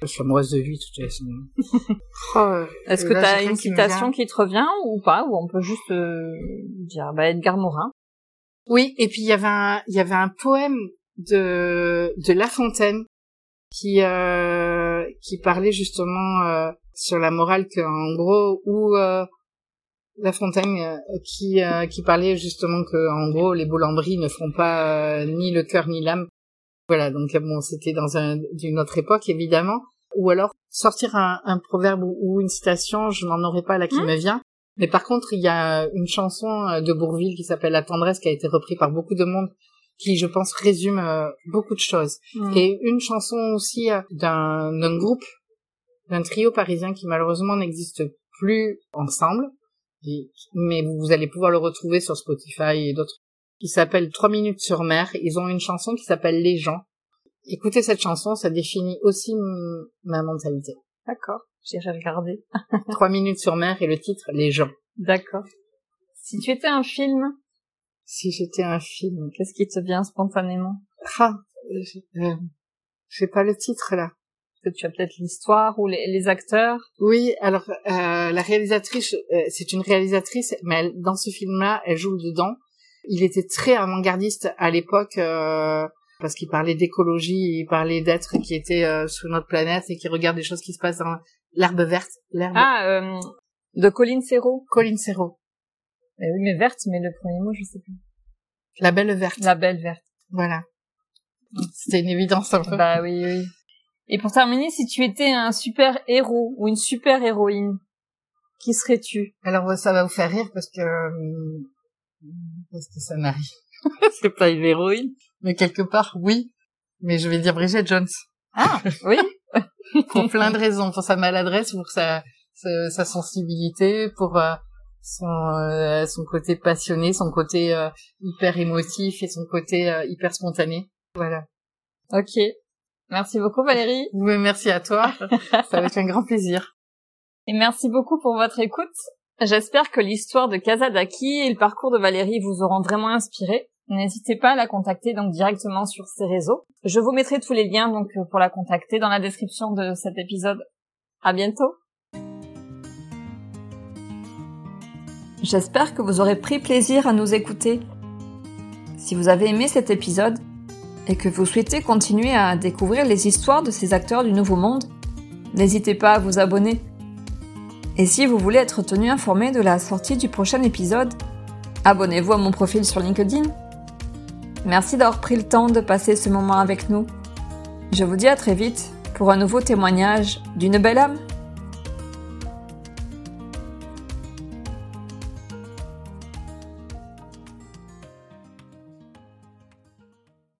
Je suis amoureuse de lui, de toute façon. oh, Est-ce que tu as une citation qui, qui te revient ou pas? Ou on peut juste euh, dire bah, Edgar Morin. Oui, et puis il y avait un, il y avait un poème de, de La Fontaine qui, euh, qui parlait justement euh, sur la morale qu'en gros... Où, euh, La Fontaine euh, qui, euh, qui parlait justement que en gros les Bolambris ne font pas euh, ni le cœur ni l'âme. Voilà, donc bon, c'était dans un, d'une autre époque, évidemment. Ou alors, sortir un, un proverbe ou, ou une citation, je n'en aurais pas là qui mmh. me vient. Mais par contre, il y a une chanson de Bourvil qui s'appelle « La tendresse » qui a été reprise par beaucoup de monde, qui, je pense, résume euh, beaucoup de choses. Mmh. Et une chanson aussi euh, d'un, d'un groupe, d'un trio parisien qui malheureusement n'existe plus ensemble, et, mais vous, vous allez pouvoir le retrouver sur Spotify et d'autres. Qui s'appelle trois minutes sur mer. Ils ont une chanson qui s'appelle Les gens. Écoutez cette chanson, ça définit aussi m- ma mentalité. D'accord, j'irai regarder. trois minutes sur mer et le titre Les gens. D'accord. Si tu étais un film. Si j'étais un film. Qu'est-ce qui te vient spontanément? Ah, euh, j'ai pas le titre là. Que tu as peut-être l'histoire ou les, les acteurs. Oui, alors euh, la réalisatrice, euh, c'est une réalisatrice, mais elle, dans ce film-là, elle joue dedans. Il était très avant-gardiste à l'époque, euh, parce qu'il parlait d'écologie, il parlait d'êtres qui étaient euh, sur notre planète et qui regardent des choses qui se passent dans l'herbe verte. L'herbe. Ah, euh, de Colin Serrault. Colin Serrault. Eh oui, mais verte, mais le premier mot, je sais plus. La belle verte. La belle verte. Voilà. C'était une évidence un peu. Bah oui, oui. Et pour terminer, si tu étais un super héros ou une super héroïne, qui serais-tu? Alors ça va vous faire rire parce que parce que ça m'arrive. C'est pas une héroïne, mais quelque part oui. Mais je vais dire Bridget Jones. Ah oui. Pour plein de raisons, pour sa maladresse, pour sa sa, sa sensibilité, pour euh, son euh, son côté passionné, son côté euh, hyper émotif et son côté euh, hyper spontané. Voilà. Ok. Merci beaucoup Valérie. Oui, merci à toi, ça va être un grand plaisir. Et merci beaucoup pour votre écoute. J'espère que l'histoire de Casadaki et le parcours de Valérie vous auront vraiment inspiré. N'hésitez pas à la contacter donc directement sur ses réseaux. Je vous mettrai tous les liens donc pour la contacter dans la description de cet épisode. À bientôt. J'espère que vous aurez pris plaisir à nous écouter. Si vous avez aimé cet épisode, et que vous souhaitez continuer à découvrir les histoires de ces acteurs du Nouveau Monde, n'hésitez pas à vous abonner. Et si vous voulez être tenu informé de la sortie du prochain épisode, abonnez-vous à mon profil sur LinkedIn. Merci d'avoir pris le temps de passer ce moment avec nous. Je vous dis à très vite pour un nouveau témoignage d'une belle âme.